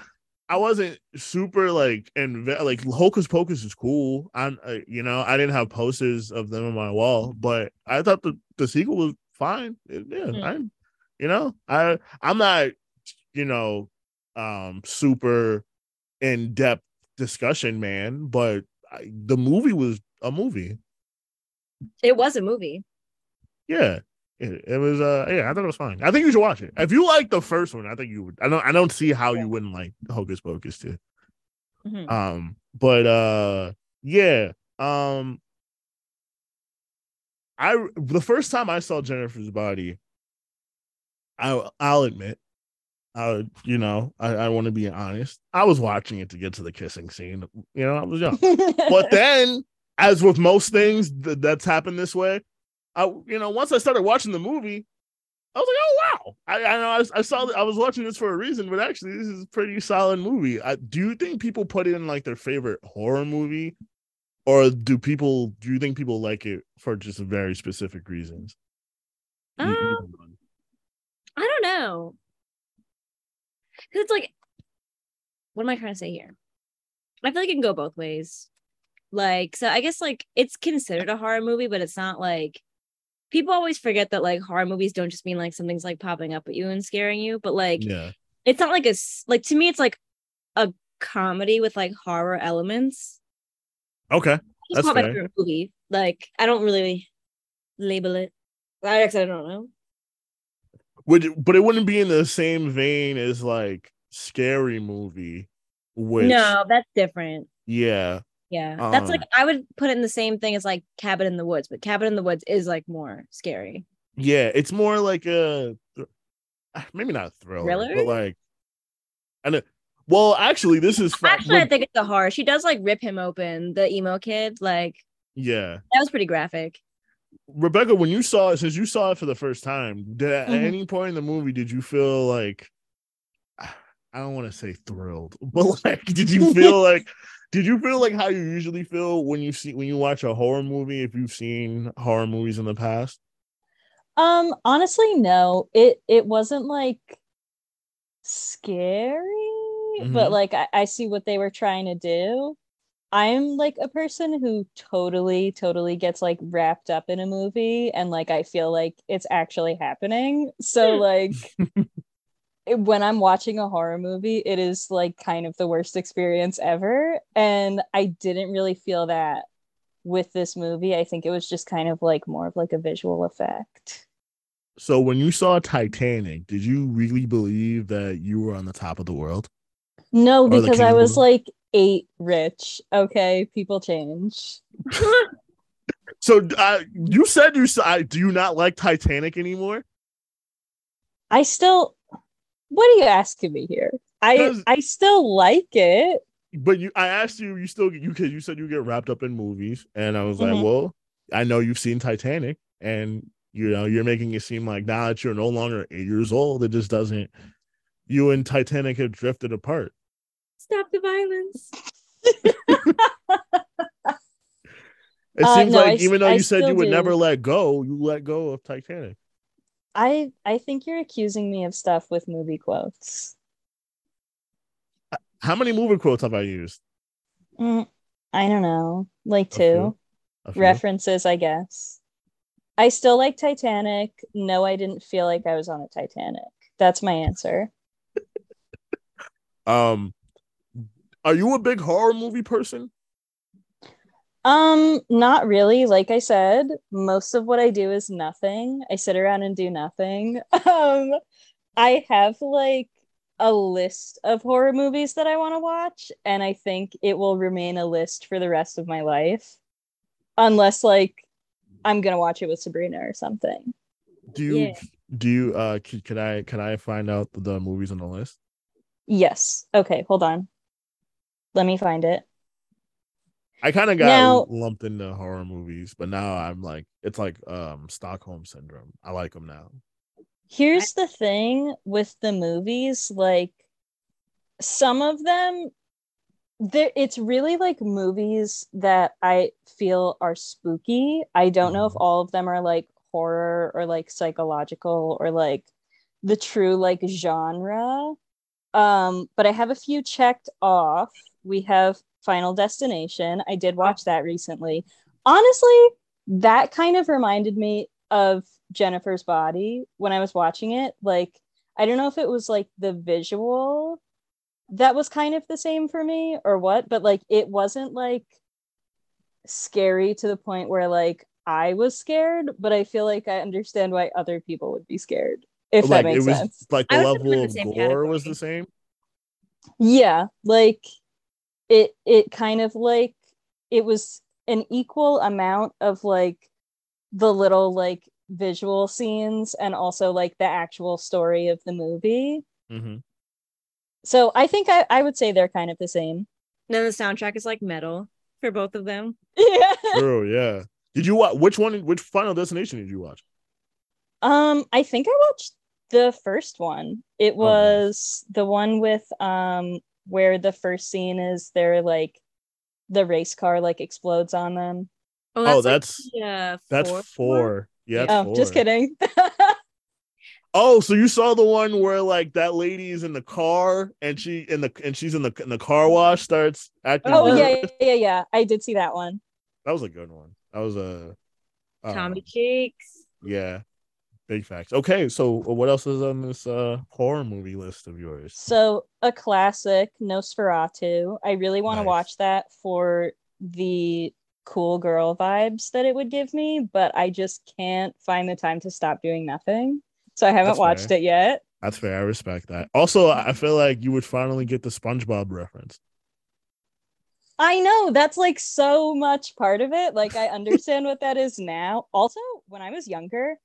I wasn't super like, and like Hocus Pocus is cool. I didn't have posters of them on my wall, but I thought the sequel was fine. I'm not super in depth discussion man, but the movie was a movie. It was a movie. Yeah. It was I thought it was fine. I think you should watch it. If you like the first one, I think you would. I don't see how you wouldn't like Hocus Pocus too. Mm-hmm. The first time I saw Jennifer's Body, I'll admit, I want to be honest, I was watching it to get to the kissing scene. You know, I was young. But then, as with most things that's happened this way, once I started watching the movie, I was like, "Oh wow!" I was watching this for a reason, but actually, this is a pretty solid movie. Do you think people put it in like their favorite horror movie, or do you think people like it for just very specific reasons? I don't know. Cause it's like, what am I trying to say here? I feel like it can go both ways. Like, so I guess like it's considered a horror movie, but it's not like. People always forget that like horror movies don't just mean like something's like popping up at you and scaring you, but like it's not like a like to me it's like a comedy with like horror elements. Okay, that's fair. A movie. Like I don't really label it. I actually don't know. But it wouldn't be in the same vein as like Scary Movie. No, that's different. Yeah. Yeah, that's like I would put it in the same thing as like Cabin in the Woods, but Cabin in the Woods is like more scary. Yeah, it's more like a maybe not a thriller, but like I know. Well, actually, this is I think it's a horror. She does like rip him open, the emo kid. Like, yeah, that was pretty graphic. Rebecca, when you saw it, since you saw it for the first time, at any point in the movie did you feel like I don't want to say thrilled, but like, did you feel like? Did you feel like how you usually feel when you watch a horror movie if you've seen horror movies in the past? Honestly, no. It wasn't like scary, but like I see what they were trying to do. I'm like a person who totally, totally gets like wrapped up in a movie and like I feel like it's actually happening. So like when I'm watching a horror movie, it is like kind of the worst experience ever. And I didn't really feel that with this movie. I think it was just kind of like more of like a visual effect. So when you saw Titanic, did you really believe that you were on the top of the world? No, because I was like 8 rich. Okay, people change. So you said do you not like Titanic anymore? I still... What are you asking me here? I still like it. But I asked you still because you said you get wrapped up in movies and I was like, well, I know you've seen Titanic and you know, you're making it seem like now that you're no longer 8 years old, it just doesn't you and Titanic have drifted apart. Stop the violence. It seems even though you said you would never let go, you let go of Titanic. I think you're accusing me of stuff with movie quotes. How many movie quotes have I used? I don't know. Like 2. A few. References, I guess. I still like Titanic. No, I didn't feel like I was on a Titanic. That's my answer. Are you a big horror movie person? Not really. Like I said, most of what I do is nothing. I sit around and do nothing. I have like a list of horror movies that I want to watch, and I think it will remain a list for the rest of my life, unless like I'm gonna watch it with Sabrina or something. Do you can I find out the movies on the list? Yes. Okay, hold on. Let me find it. I kind of got lumped into horror movies, but now I'm like, it's like Stockholm Syndrome. I like them now. Here's the thing with the movies, like some of them, it's really like movies that I feel are spooky. I don't know if all of them are like horror or like psychological or like the true like genre. But I have a few checked off. We have Final Destination. I did watch that recently. Honestly, that kind of reminded me of Jennifer's Body when I was watching it. Like, I don't know if it was like the visual that was kind of the same for me or what, but like it wasn't like scary to the point where like I was scared, but I feel like I understand why other people would be scared, if like, that makes sense. Like the level of gore was the same? Yeah, like it kind of like it was an equal amount of like the little like visual scenes and also like the actual story of the movie. Mm-hmm. So I think I would say they're kind of the same. Then the soundtrack is like metal for both of them. Yeah. True. Yeah. Did you watch which Final Destination did you watch? I think I watched the first one. It was the one with where the first scene is they're like the race car like explodes on them. That's four. Yeah. That's four. Just kidding. Oh, so you saw the one where like that lady is in the car and she's in the car wash starts acting. Oh yeah. I did see that one. That was a good one. That was a Tommy Cheeks. Yeah, big facts. Okay, so what else is on this horror movie list of yours? So a classic, Nosferatu. I really want to watch that for the cool girl vibes that it would give me, but I just can't find the time to stop doing nothing. So I haven't watched it yet. That's fair. I respect that. Also, I feel like you would finally get the SpongeBob reference. I know. That's like so much part of it. Like I understand what that is now. Also, when I was younger,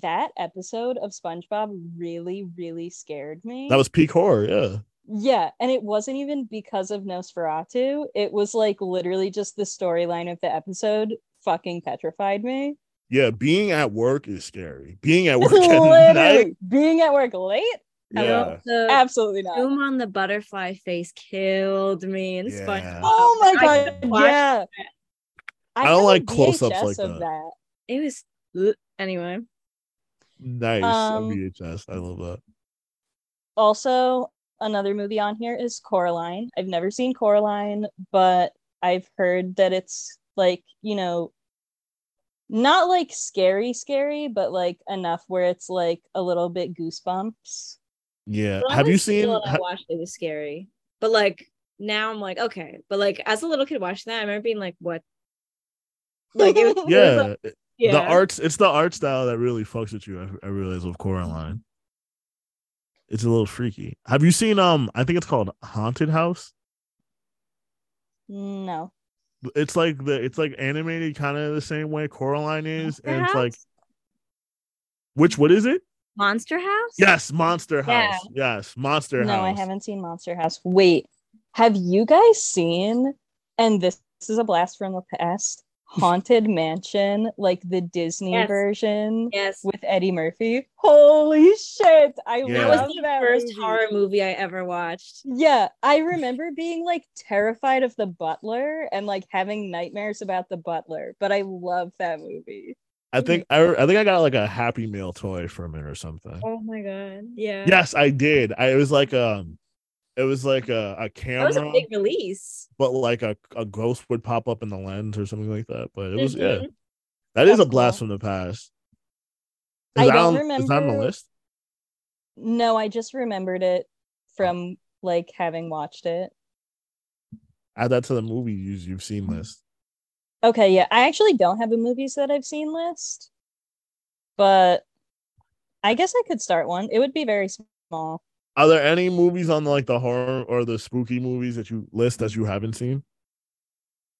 that episode of SpongeBob really, really scared me. That was peak horror. Yeah. Yeah. And it wasn't even because of Nosferatu. It was like literally just the storyline of the episode fucking petrified me. Yeah, being at work is scary. Being at work at night. Being at work late? Yeah. Absolutely not. Zoom on the butterfly face killed me. And SpongeBob. Oh my God. Yeah. I don't like close-ups like that. It was... Anyway. Nice. VHS. I love that. Also, another movie on here is Coraline. I've never seen Coraline, but I've heard that it's like, you know, not like scary, but like enough where it's like a little bit goosebumps. Yeah. Have you seen? I watched it was scary, but like now I'm like okay, but like as a little kid watching that, I remember being like, what? Like it was, yeah. Yeah, the arts. It's the art style that really fucks with you. I realize with Coraline, it's a little freaky. Have you seen? I think it's called Haunted House. No. It's like animated kind of the same way Coraline is, Monster and House? It's like what is it? Monster House? Yes, Monster House. Yeah. Yes, Monster House. No, I haven't seen Monster House. Wait, have you guys seen? And this is a blast from the past. Haunted Mansion, like the Disney version, with Eddie Murphy. Holy shit! That was the first horror movie I ever watched. Yeah, I remember being like terrified of the butler and like having nightmares about the butler. But I love that movie. I think I got like a Happy Meal toy from it or something. Oh my God! Yeah. Yes, I did. It was like a camera. That was a big release. But like a ghost would pop up in the lens or something like that. But it was That's a blast from the past. Is that on the list? No, I just remembered it from like having watched it. Add that to the movie you've seen list. Okay, yeah. I actually don't have a movies that I've seen list, but I guess I could start one. It would be very small. Are there any movies on like the horror or the spooky movies that you list that you haven't seen?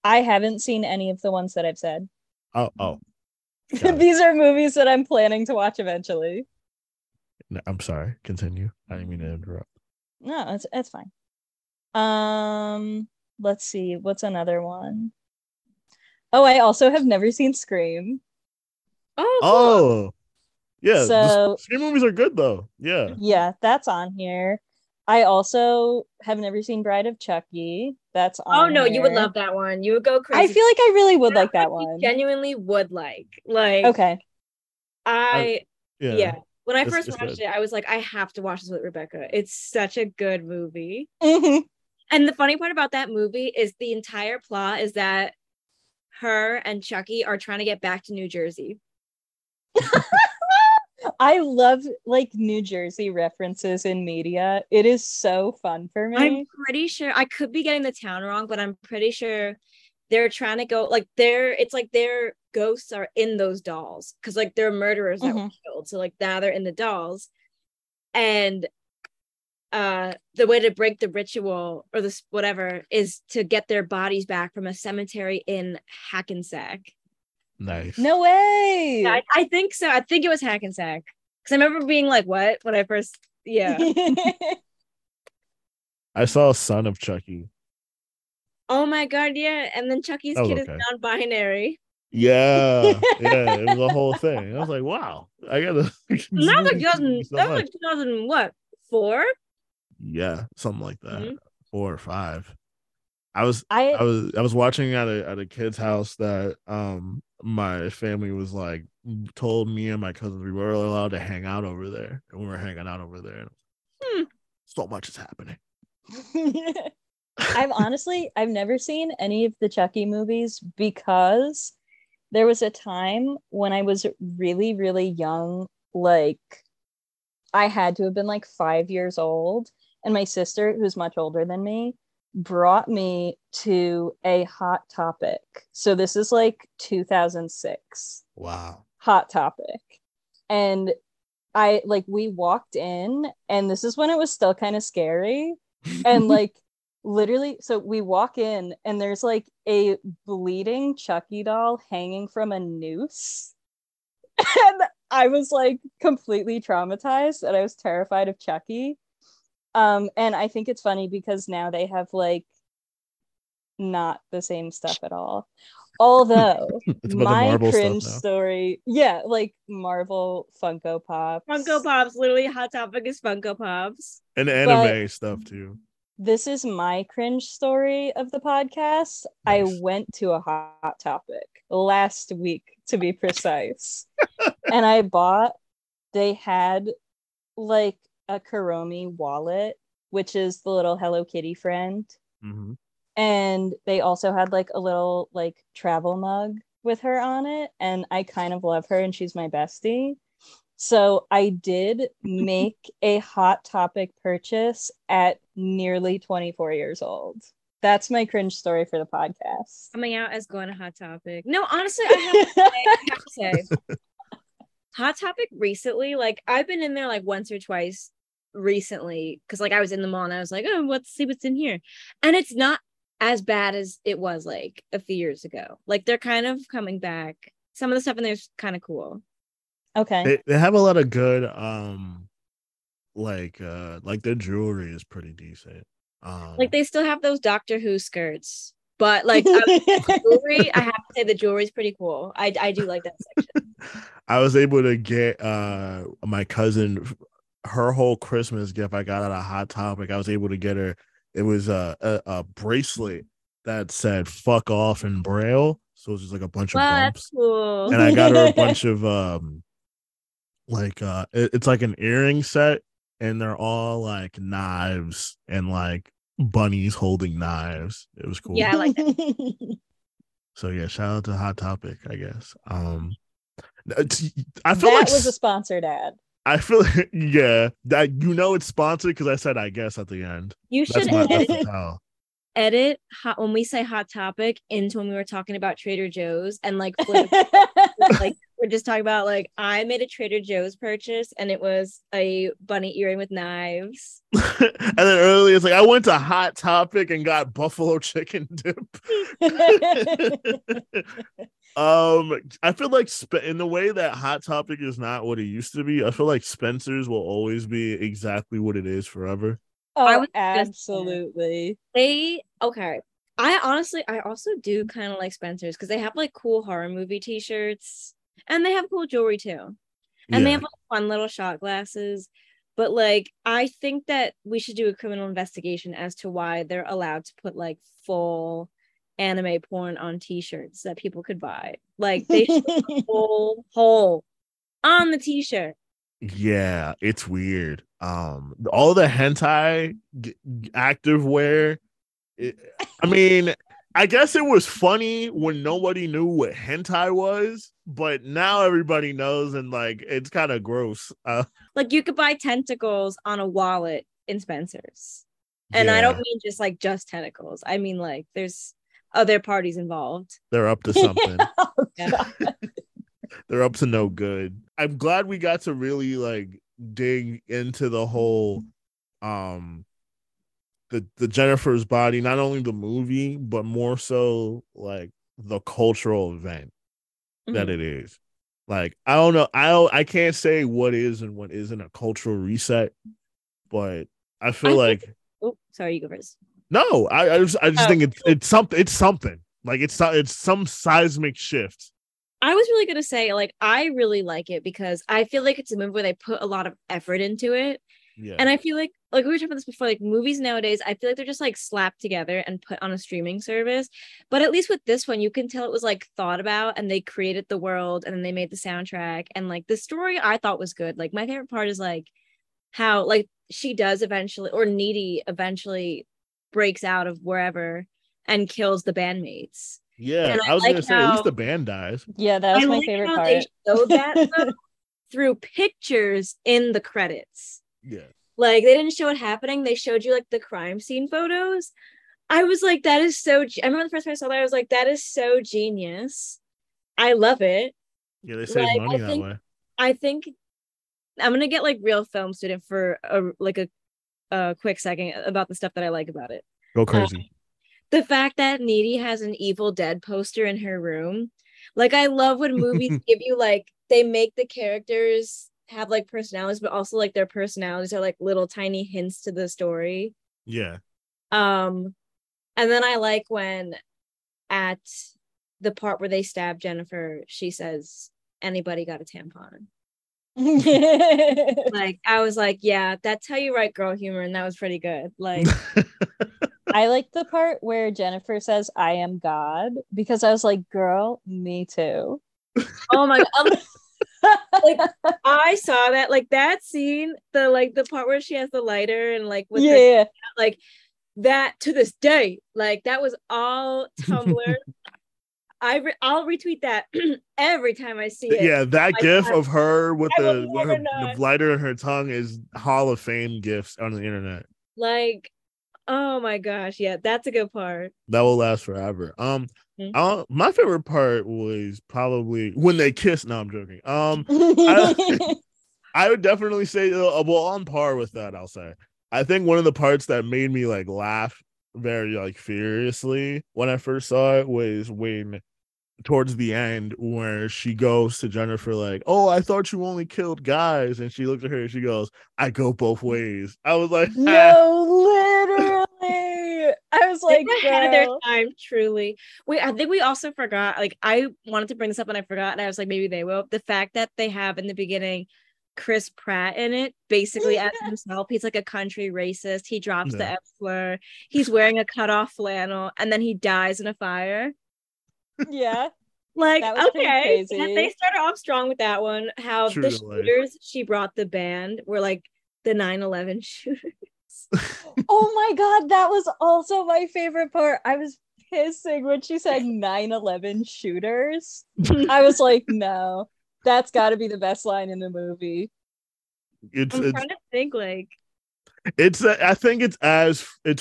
I haven't seen any of the ones that I've said. Oh. These are movies that I'm planning to watch eventually. No, I'm sorry. Continue. I didn't mean to interrupt. No, it's fine. Let's see. What's another one? Oh, I also have never seen Scream. Oh. Cool. Oh. Yeah, so Scream movies are good though. Yeah. Yeah, that's on here. I also have never seen Bride of Chucky. That's on. Oh no, here. You would love that one. You would go crazy. I feel like I really would like that one. Genuinely would like. Like okay. I yeah. When I first watched it, I was like, I have to watch this with Rebecca. It's such a good movie. Mm-hmm. And the funny part about that movie is the entire plot is that her and Chucky are trying to get back to New Jersey. I love like New Jersey references in media. It is so fun for me. I'm pretty sure, I could be getting the town wrong, but I'm pretty sure they're trying to go like it's like their ghosts are in those dolls because like they're murderers that were killed. So like now they're in the dolls. And the way to break the ritual or this whatever is to get their bodies back from a cemetery in Hackensack. Nice. No way. I think so. I think it was Hackensack because I remember being like, "What?" when I first, yeah. I saw a Son of Chucky. Oh my god, yeah! And then Chucky's kid is non-binary. Yeah, yeah, it was a whole thing. I was like, "Wow, I gotta." Now like 2004. Yeah, something like that, 4 or 5. I was watching at a kid's house that my family was like told me and my cousins we were allowed to hang out over there, and we were hanging out over there. So much is happening. I've never seen any of the Chucky movies because there was a time when I was really, really young, like I had to have been like 5 years old, and my sister, who's much older than me, brought me to a Hot Topic. So this is like 2006. Wow. Hot Topic. And I like we walked in, and this is when it was still kind of scary. And like literally, so we walk in and there's like a bleeding Chucky doll hanging from a noose. And I was like completely traumatized, and I was terrified of Chucky. And I think it's funny because now they have like not the same stuff at all. Although my cringe story, yeah, like Marvel Funko Pops. Funko Pops, literally Hot Topic is Funko Pops. And anime stuff too. This is my cringe story of the podcast. Nice. I went to a Hot Topic last week, to be precise. And I bought, they had like a Kuromi wallet, which is the little Hello Kitty friend. Mm-hmm. And they also had like a little like travel mug with her on it. And I kind of love her, and she's my bestie. So I did make a Hot Topic purchase at nearly 24 years old. That's my cringe story for the podcast. Coming out as going to Hot Topic. No, honestly, I have to say Hot Topic recently, like I've been in there like once or twice recently because like I was in the mall and I was like, oh, let's see what's in here. And it's not as bad as it was like a few years ago. Like they're kind of coming back. Some of the stuff in there's kind of cool. Okay. They have a lot of good like their jewelry is pretty decent. Like they still have those Doctor Who skirts, but like jewelry, I have to say the jewelry is pretty cool. I do like that section. I was able to get my cousin her whole Christmas gift I got at a Hot Topic. I was able to get her, it was a bracelet that said fuck off in Braille. So it was just like a bunch of bumps. Cool. And I got her a bunch of it's like an earring set, and they're all like knives and like bunnies holding knives. It was cool. Yeah, I like that. So yeah, shout out to Hot Topic, I guess. I feel that like was a sponsored ad. I feel like, yeah, that it's sponsored because I said I guess at the end. You should edit hot when we say Hot Topic into when we were talking about Trader Joe's and like like we're just talking about like I made a Trader Joe's purchase and it was a bunny earring with knives. And then earlier it's like I went to Hot Topic and got buffalo chicken dip. I feel like in the way that Hot Topic is not what it used to be, I feel like Spencer's will always be exactly what it is forever. Oh, absolutely. I also do kind of like Spencer's because they have like cool horror movie t-shirts and they have cool jewelry too. And they have like fun little shot glasses. But like, I think that we should do a criminal investigation as to why they're allowed to put like full anime porn on t-shirts that people could buy. Like they should put a whole hole on the t-shirt. Yeah, it's weird. All the hentai active wear. I mean, I guess it was funny when nobody knew what hentai was, but now everybody knows, and like it's kind of gross. Like you could buy tentacles on a wallet in Spencer's, and yeah. I don't mean just like just tentacles. I mean like there's other parties involved. They're up to something. Yeah. They're up to no good. I'm glad we got to really like dig into the whole the Jennifer's Body, not only the movie, but more so like the cultural event that it is. Like, I don't know. I can't say what is and what isn't a cultural reset, but I feel oh, sorry, you go first. No, I just think it's something. Like it's some seismic shift. I was really going to say, like, I really like it because I feel like it's a movie where they put a lot of effort into it. Yeah. And I feel like we were talking about this before, like movies nowadays, I feel like they're just like slapped together and put on a streaming service. But at least with this one, you can tell it was like thought about, and they created the world, and then they made the soundtrack, and like the story I thought was good. Like my favorite part is like how like she does eventually, or Needy eventually breaks out of wherever and kills the bandmates. Yeah, I was like gonna say at least the band dies. Yeah, that was my favorite part. They showed that through pictures in the credits. Yeah, like they didn't show it happening. They showed you like the crime scene photos. I was like, that is so. I remember the first time I saw that, I was like, that is so genius. I love it. Yeah, they save like, money that way. I think I'm gonna get like real film student for a quick second about the stuff that I like about it. Go crazy. The fact that Needy has an Evil Dead poster in her room. Like, I love when movies give you, like, they make the characters have, like, personalities, but also, like, their personalities are, like, little tiny hints to the story. Yeah. And then I like when at the part where they stab Jennifer, she says, anybody got a tampon? Like, I was like, yeah, that's how you write girl humor, and that was pretty good. Like... I like the part where Jennifer says, I am God, because I was like, girl, me too. Oh my God. Like, I saw that, like that scene, the part where she has the lighter and like, with her, like that to this day, like that was all Tumblr. I'll retweet that every time I see it. Yeah, that gif of her with the lighter in her tongue is Hall of Fame gifs on the internet. Like, oh my gosh, yeah, that's a good part. That will last forever. My favorite part was probably when they kissed. No, I'm joking. I would definitely say, well, on par with that, I'll say. I think one of the parts that made me like laugh very like furiously when I first saw it was when towards the end where she goes to Jennifer like, oh, I thought you only killed guys, and she looks at her and she goes, I go both ways. I was like, no, literally. I was like, ahead of their time, truly. Wait, I think we also forgot, like I wanted to bring this up and I forgot, and I was like, maybe they will. The fact that they have in the beginning Chris Pratt in it, basically as himself. He's like a country racist. He drops the F slur. He's wearing a cutoff flannel, and then he dies in a fire. Yeah, like okay, they started off strong with that one. How the shooters she brought the band were like the 9/11 shooters. Oh my God, that was also my favorite part. I was pissing when she said 9/11 shooters. I was like, no, that's got to be the best line in the movie. I'm trying to think, like it's I think it's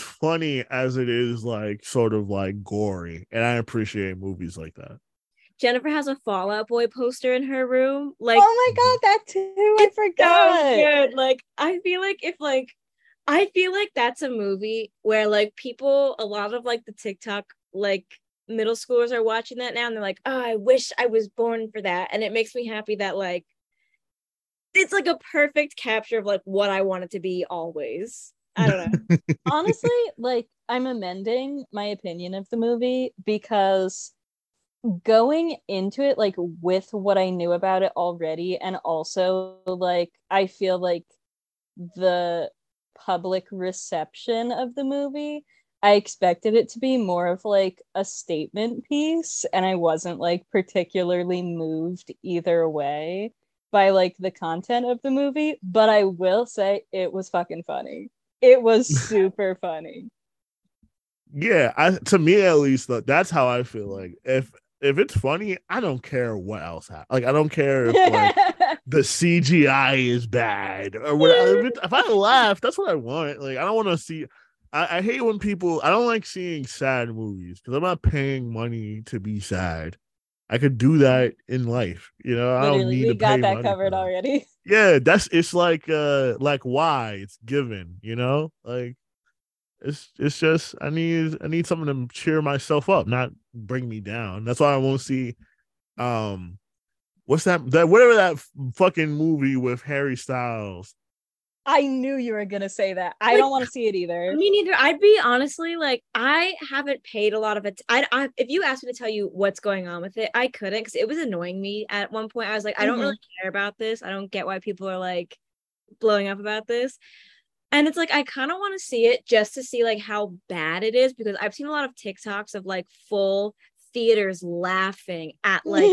funny as it is like sort of like gory, and I appreciate movies like that. Jennifer has a Fall Out Boy poster in her room. Like, oh my God, that too. I forgot. So good. Like, I feel like that's a movie where like people, a lot of like the TikTok like middle schoolers are watching that now, and they're like, oh, I wish I was born for that. And it makes me happy that like it's like a perfect capture of like what I want it to be always. I don't know. Honestly, like I'm amending my opinion of the movie, because going into it like with what I knew about it already, and also like I feel like the public reception of the movie, I expected it to be more of like a statement piece, and I wasn't like particularly moved either way. by like the content of the movie, but I will say it was fucking funny. It was super funny. Yeah, to me at least, that's how I feel. Like if it's funny, I don't care what else happens. Like I don't care if like the CGI is bad or whatever. If I laugh, that's what I want. Like I don't want to see. I hate when people. I don't like seeing sad movies because I'm not paying money to be sad. I could do that in life, you know. Literally, I don't need to pay money. We got that covered already. Yeah, it's like why it's given, you know. Like it's just I need something to cheer myself up, not bring me down. That's why I won't see, what's that whatever that fucking movie with Harry Styles. I knew you were gonna say that. I don't want to see it either. Me neither. I'd be honestly like, I haven't paid a lot of it. I if you asked me to tell you what's going on with it, I couldn't because it was annoying me at one point. I was like, I don't really care about this. I don't get why people are like blowing up about this. And it's like I kind of want to see it just to see like how bad it is, because I've seen a lot of TikToks of like full theaters laughing at like,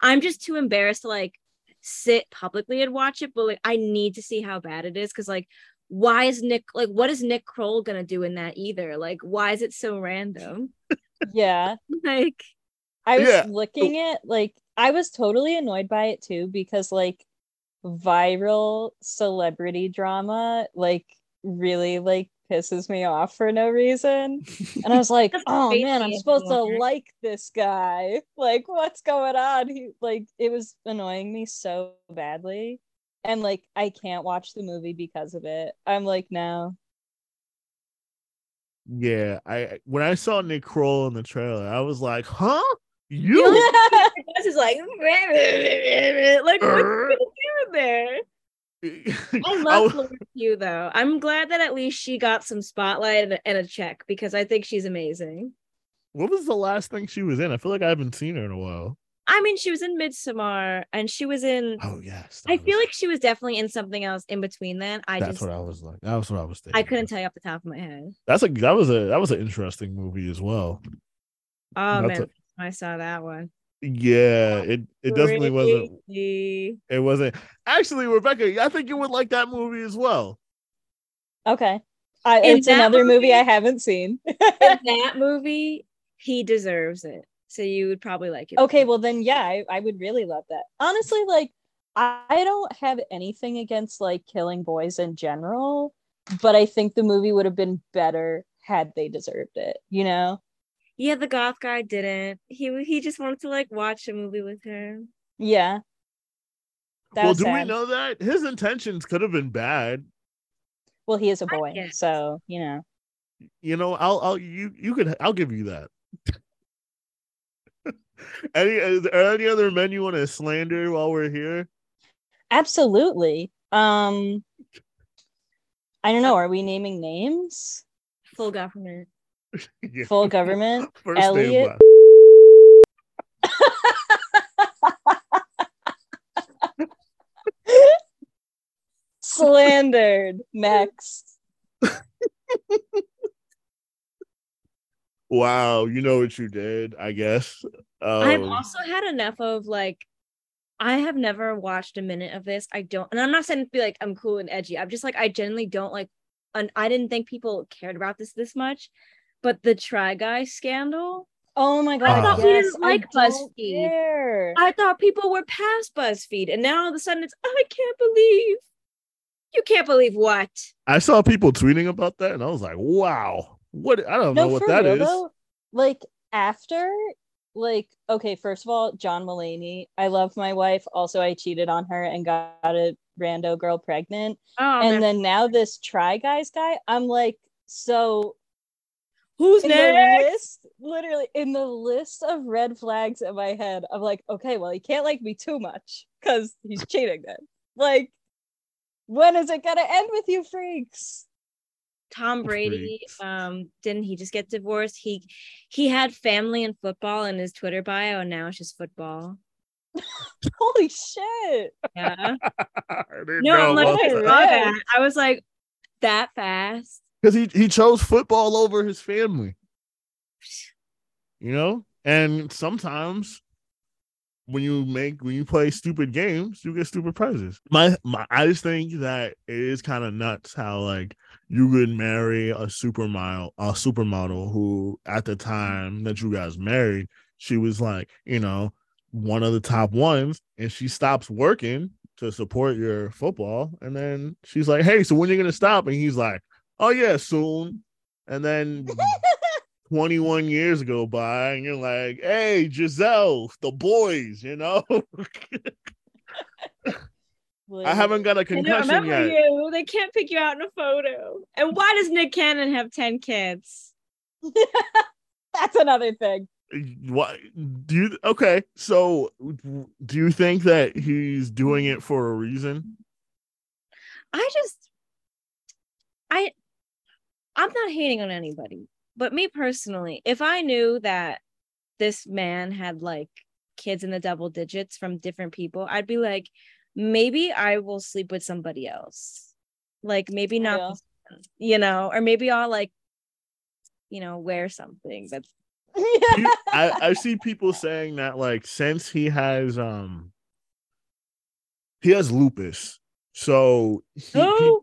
I'm just too embarrassed to like sit publicly and watch it, but like I need to see how bad it is, because like why is Nick, like what is Nick Kroll gonna do in that either? Like why is it so random? Yeah. Like I was looking at, like I was totally annoyed by it too, because like viral celebrity drama like really like pisses me off for no reason, and I was like oh man, I'm supposed to like this guy, like what's going on? He, like it was annoying me so badly, and like I can't watch the movie because of it. I'm like no. Yeah, I when I saw Nick Kroll in the trailer, I was like huh, you this is like like what are you doing there? I love Florence Pugh though. I'm glad that at least she got some spotlight and a check, because I think she's amazing. What was the last thing she was in? I feel like I haven't seen her in a while. I mean, she was in Midsommar, and she was in. Oh yes, I feel like she was definitely in something else in between. Then that's what I was like. That was what I was thinking. I couldn't tell you off the top of my head. That was an interesting movie as well. Oh man, I saw that one. Yeah, it definitely wasn't. It wasn't. Actually, Rebecca, I think you would like that movie as well. Okay, it's another movie I haven't seen. In that movie, he deserves it, so you would probably like it. Okay, well then, yeah, I would really love that. Honestly, like I don't have anything against like killing boys in general, but I think the movie would have been better had they deserved it. You know. Yeah, the goth guy didn't. He just wanted to like watch a movie with her. Yeah. Well, do we know that his intentions could have been bad? Well, he is a boy, so you know. You know, I'll give you that. Are there any other men you want to slander while we're here? Absolutely. I don't know. Are we naming names? Full government. Yeah. Full government. First Elliot. Slandered. Next. Wow, you know what you did, I guess. I've also had enough of like, I have never watched a minute of this. And I'm not saying to be like I'm cool and edgy. I'm just like I generally don't like, and I didn't think people cared about this much. But the Try Guys scandal? Oh my God. I thought we didn't like BuzzFeed. Care. I thought people were past BuzzFeed. And now all of a sudden it's, I can't believe. You can't believe what? I saw people tweeting about that and I was like, wow. What? I don't know what that is. Though, like after, like, okay, first of all, John Mulaney. I love my wife. Also, I cheated on her and got a rando girl pregnant. Oh, and then now this Try Guys guy, I'm like, so... Who's next? Literally in the list of red flags in my head, I'm like, okay, well, he can't like me too much because he's cheating then. Like, when is it gonna end with you freaks? Tom Brady, didn't he just get divorced? He had family and football in his Twitter bio, and now it's just football. Holy shit. Yeah. I was like, that fast. Because he chose football over his family, you know, and sometimes when you play stupid games, you get stupid prizes. I just think that it is kind of nuts how like you could marry a supermodel who at the time that you guys married, she was like, you know, one of the top ones, and she stops working to support your football, and then she's like, hey, so when are you gonna stop? And he's like, oh yeah, soon. And then 21 years go by and you're like, hey, Giselle, the boys, you know. Well, I haven't got a concussion yet. They don't remember you. They can't pick you out in a photo. And why does Nick Cannon have 10 kids? That's another thing. Do you think that he's doing it for a reason? I'm not hating on anybody, but me personally, if I knew that this man had like kids in the double digits from different people, I'd be like, maybe I will sleep with somebody else. Like maybe not, you know, or maybe I'll like, you know, wear something that's. I see people saying that like since he has lupus, so he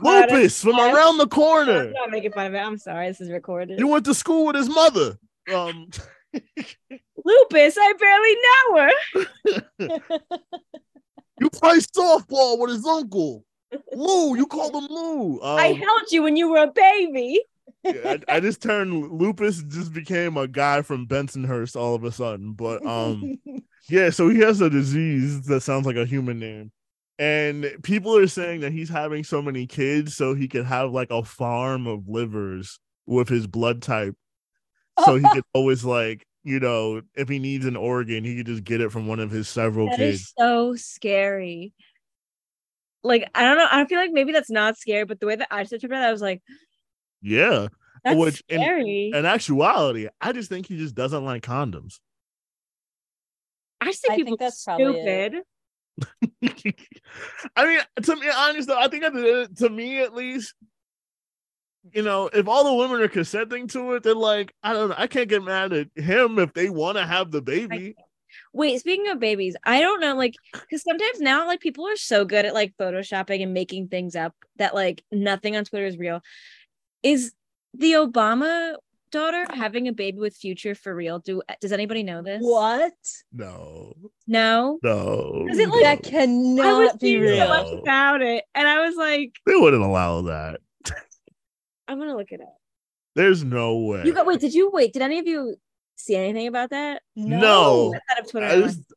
lupus from around the corner. I'm not making fun of it. I'm sorry, this is recorded. You went to school with his mother. Lupus, I barely know her. You play softball with his uncle. Lou, you called him Lou. I held you when you were a baby. Yeah, I just turned lupus, just became a guy from Bensonhurst all of a sudden. But yeah, so he has a disease that sounds like a human name. And people are saying that he's having so many kids so he could have like a farm of livers with his blood type. So he could always like, you know, if he needs an organ, he could just get it from one of his several kids. That is so scary. Like, I don't know. I feel like maybe that's not scary, but the way that I said it, I was like, yeah. That's scary. In actuality, I just think he just doesn't like condoms. I just think people are stupid. I mean, to be honest though, I think to me at least, you know, if all the women are consenting to it, then like, I don't know, I can't get mad at him if they want to have the baby. Wait, speaking of babies, I don't know, like, because sometimes now like people are so good at like photoshopping and making things up that like nothing on Twitter is real. Is the Obama daughter having a baby with Future for real? Does anybody know this? What? No. Is it like that cannot be real? I was thinking so much about it, and I was like, they wouldn't allow that. I'm gonna look it up. There's no way. Did any of you see anything about that? No. I just wouldn't,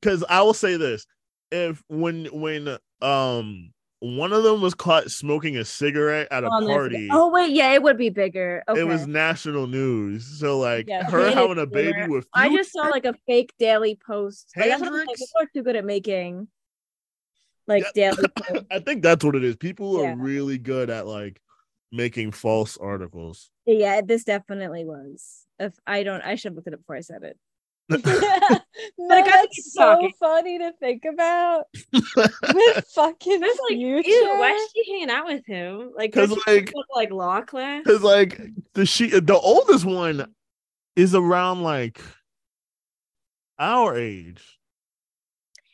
because I will say this: if when one of them was caught smoking a cigarette at a party. Oh, wait. Yeah, it would be bigger. Okay. It was national news. So, like, her having a baby with Future. I just saw, like, a fake daily post. Like, that's what I'm saying. People are too good at making, like, daily posts. I think that's what it is. People are really good at, like, making false articles. Yeah, this definitely was. I should look it up before I said it. Yeah. No, that's so funny to think about. With fucking like, Future. Ew, why is she hanging out with him? Like, because like law class. Because like the oldest one is around like our age.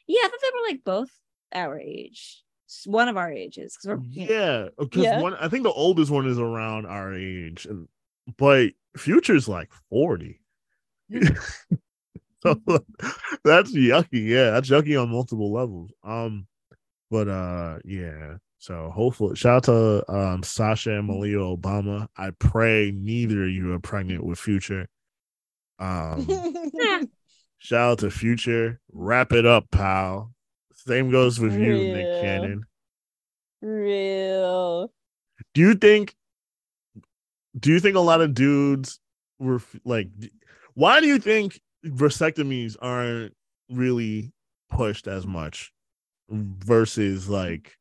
Yeah, I thought they were like both our age. One of our ages. One. I think the oldest one is around our age, but Future's like 40. So, that's yucky. Yeah, that's yucky on multiple levels. Yeah. So hopefully, shout out to Sasha and Malia Obama. I pray neither of you are pregnant with Future. Shout out to Future. Wrap it up, pal. Same goes with you, Nick Cannon. Real. Do you think a lot of dudes were like? Why do you think vasectomies aren't really pushed as much versus like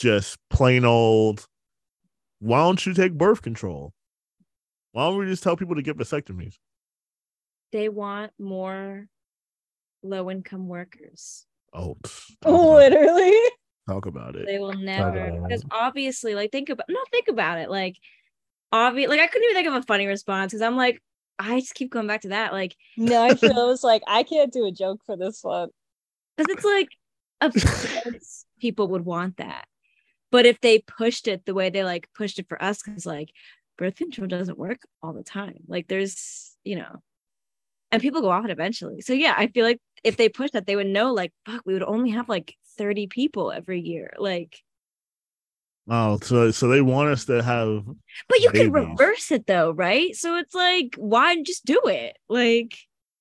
just plain old, why don't you take birth control? Why don't we just tell people to get vasectomies? They want more low-income workers. Oh, literally. Talk about it. They will never, because obviously, like, think about it. Like, I couldn't even think of a funny response because I'm like, I just keep going back to that. Like, no, I was like, I can't do a joke for this one. Because it's like, of course people would want that. But if they pushed it the way they like pushed it for us, because like birth control doesn't work all the time. Like there's, you know, and people go off it eventually. So yeah, I feel like if they pushed that, they would know like, fuck, we would only have like 30 people every year. Like, oh, so they want us to have, but you babies. Can reverse it though, right? So it's like, why just do it? Like,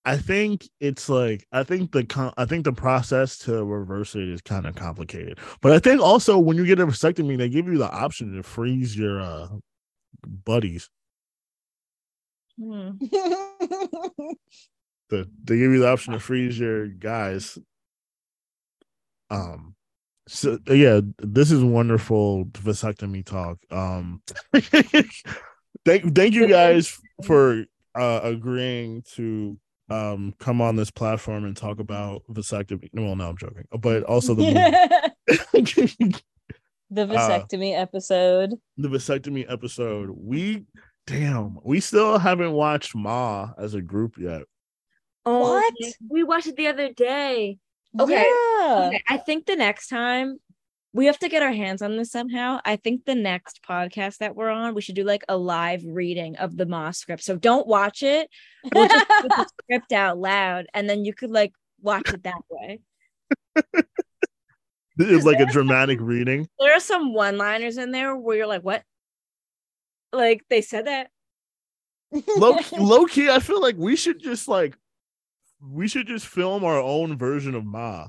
I think it's like I think the process to reverse it is kind of complicated. But I think also when you get a vasectomy, they give you the option to freeze your buddies. They give you the option to freeze your guys. So yeah, this is wonderful vasectomy talk. Thank you guys for agreeing to come on this platform and talk about vasectomy. Well, no, I'm joking, but also the vasectomy episode. The vasectomy episode. We still haven't watched Ma as a group yet. Oh, what? We watched it the other day. Okay. Yeah. Okay, I think the next time we have to get our hands on this somehow. I think the next podcast that we're on, we should do like a live reading of the Ma script. So don't watch it. We'll just put the script out loud, and then you could like watch it that way. This is like a dramatic reading. There are some one-liners in there where you're like, what? Like they said that. Low key, I feel like we should just film our own version of Ma.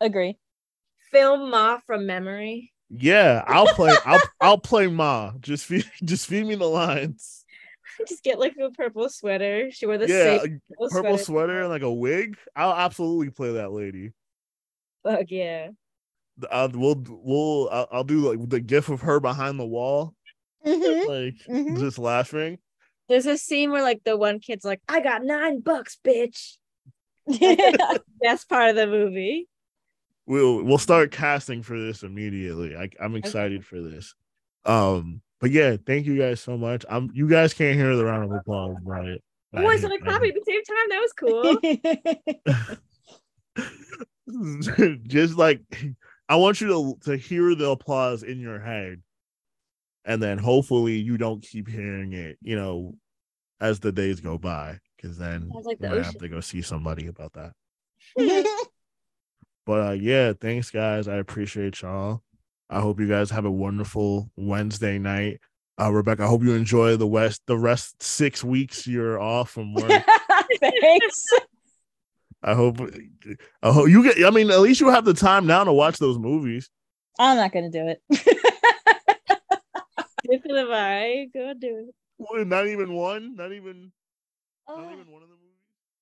Agree. Film Ma from memory. Yeah, I'll play. I'll play Ma. Just feed me the lines. Just get like a purple sweater. She wore the same purple sweater and like a wig. I'll absolutely play that lady. Fuck yeah. I'll do like the gif of her behind the wall, just laughing. There's a scene where like the one kid's like, I got $9, bitch. That's best part of the movie. We'll start casting for this immediately. I'm excited for this. But yeah, thank you guys so much. You guys can't hear the round of applause, right? Boys on a copy at the same time. That was cool. Just like I want you to hear the applause in your head. And then hopefully you don't keep hearing it, you know, as the days go by, because then like you might have to go see somebody about that. But yeah, thanks guys. I appreciate y'all. I hope you guys have a wonderful Wednesday night. Rebecca, I hope you enjoy the rest 6 weeks you're off from work. Thanks. I hope you get. I mean, at least you have the time now to watch those movies. I'm not gonna do it. Go do it. Not even one. Not even one of them.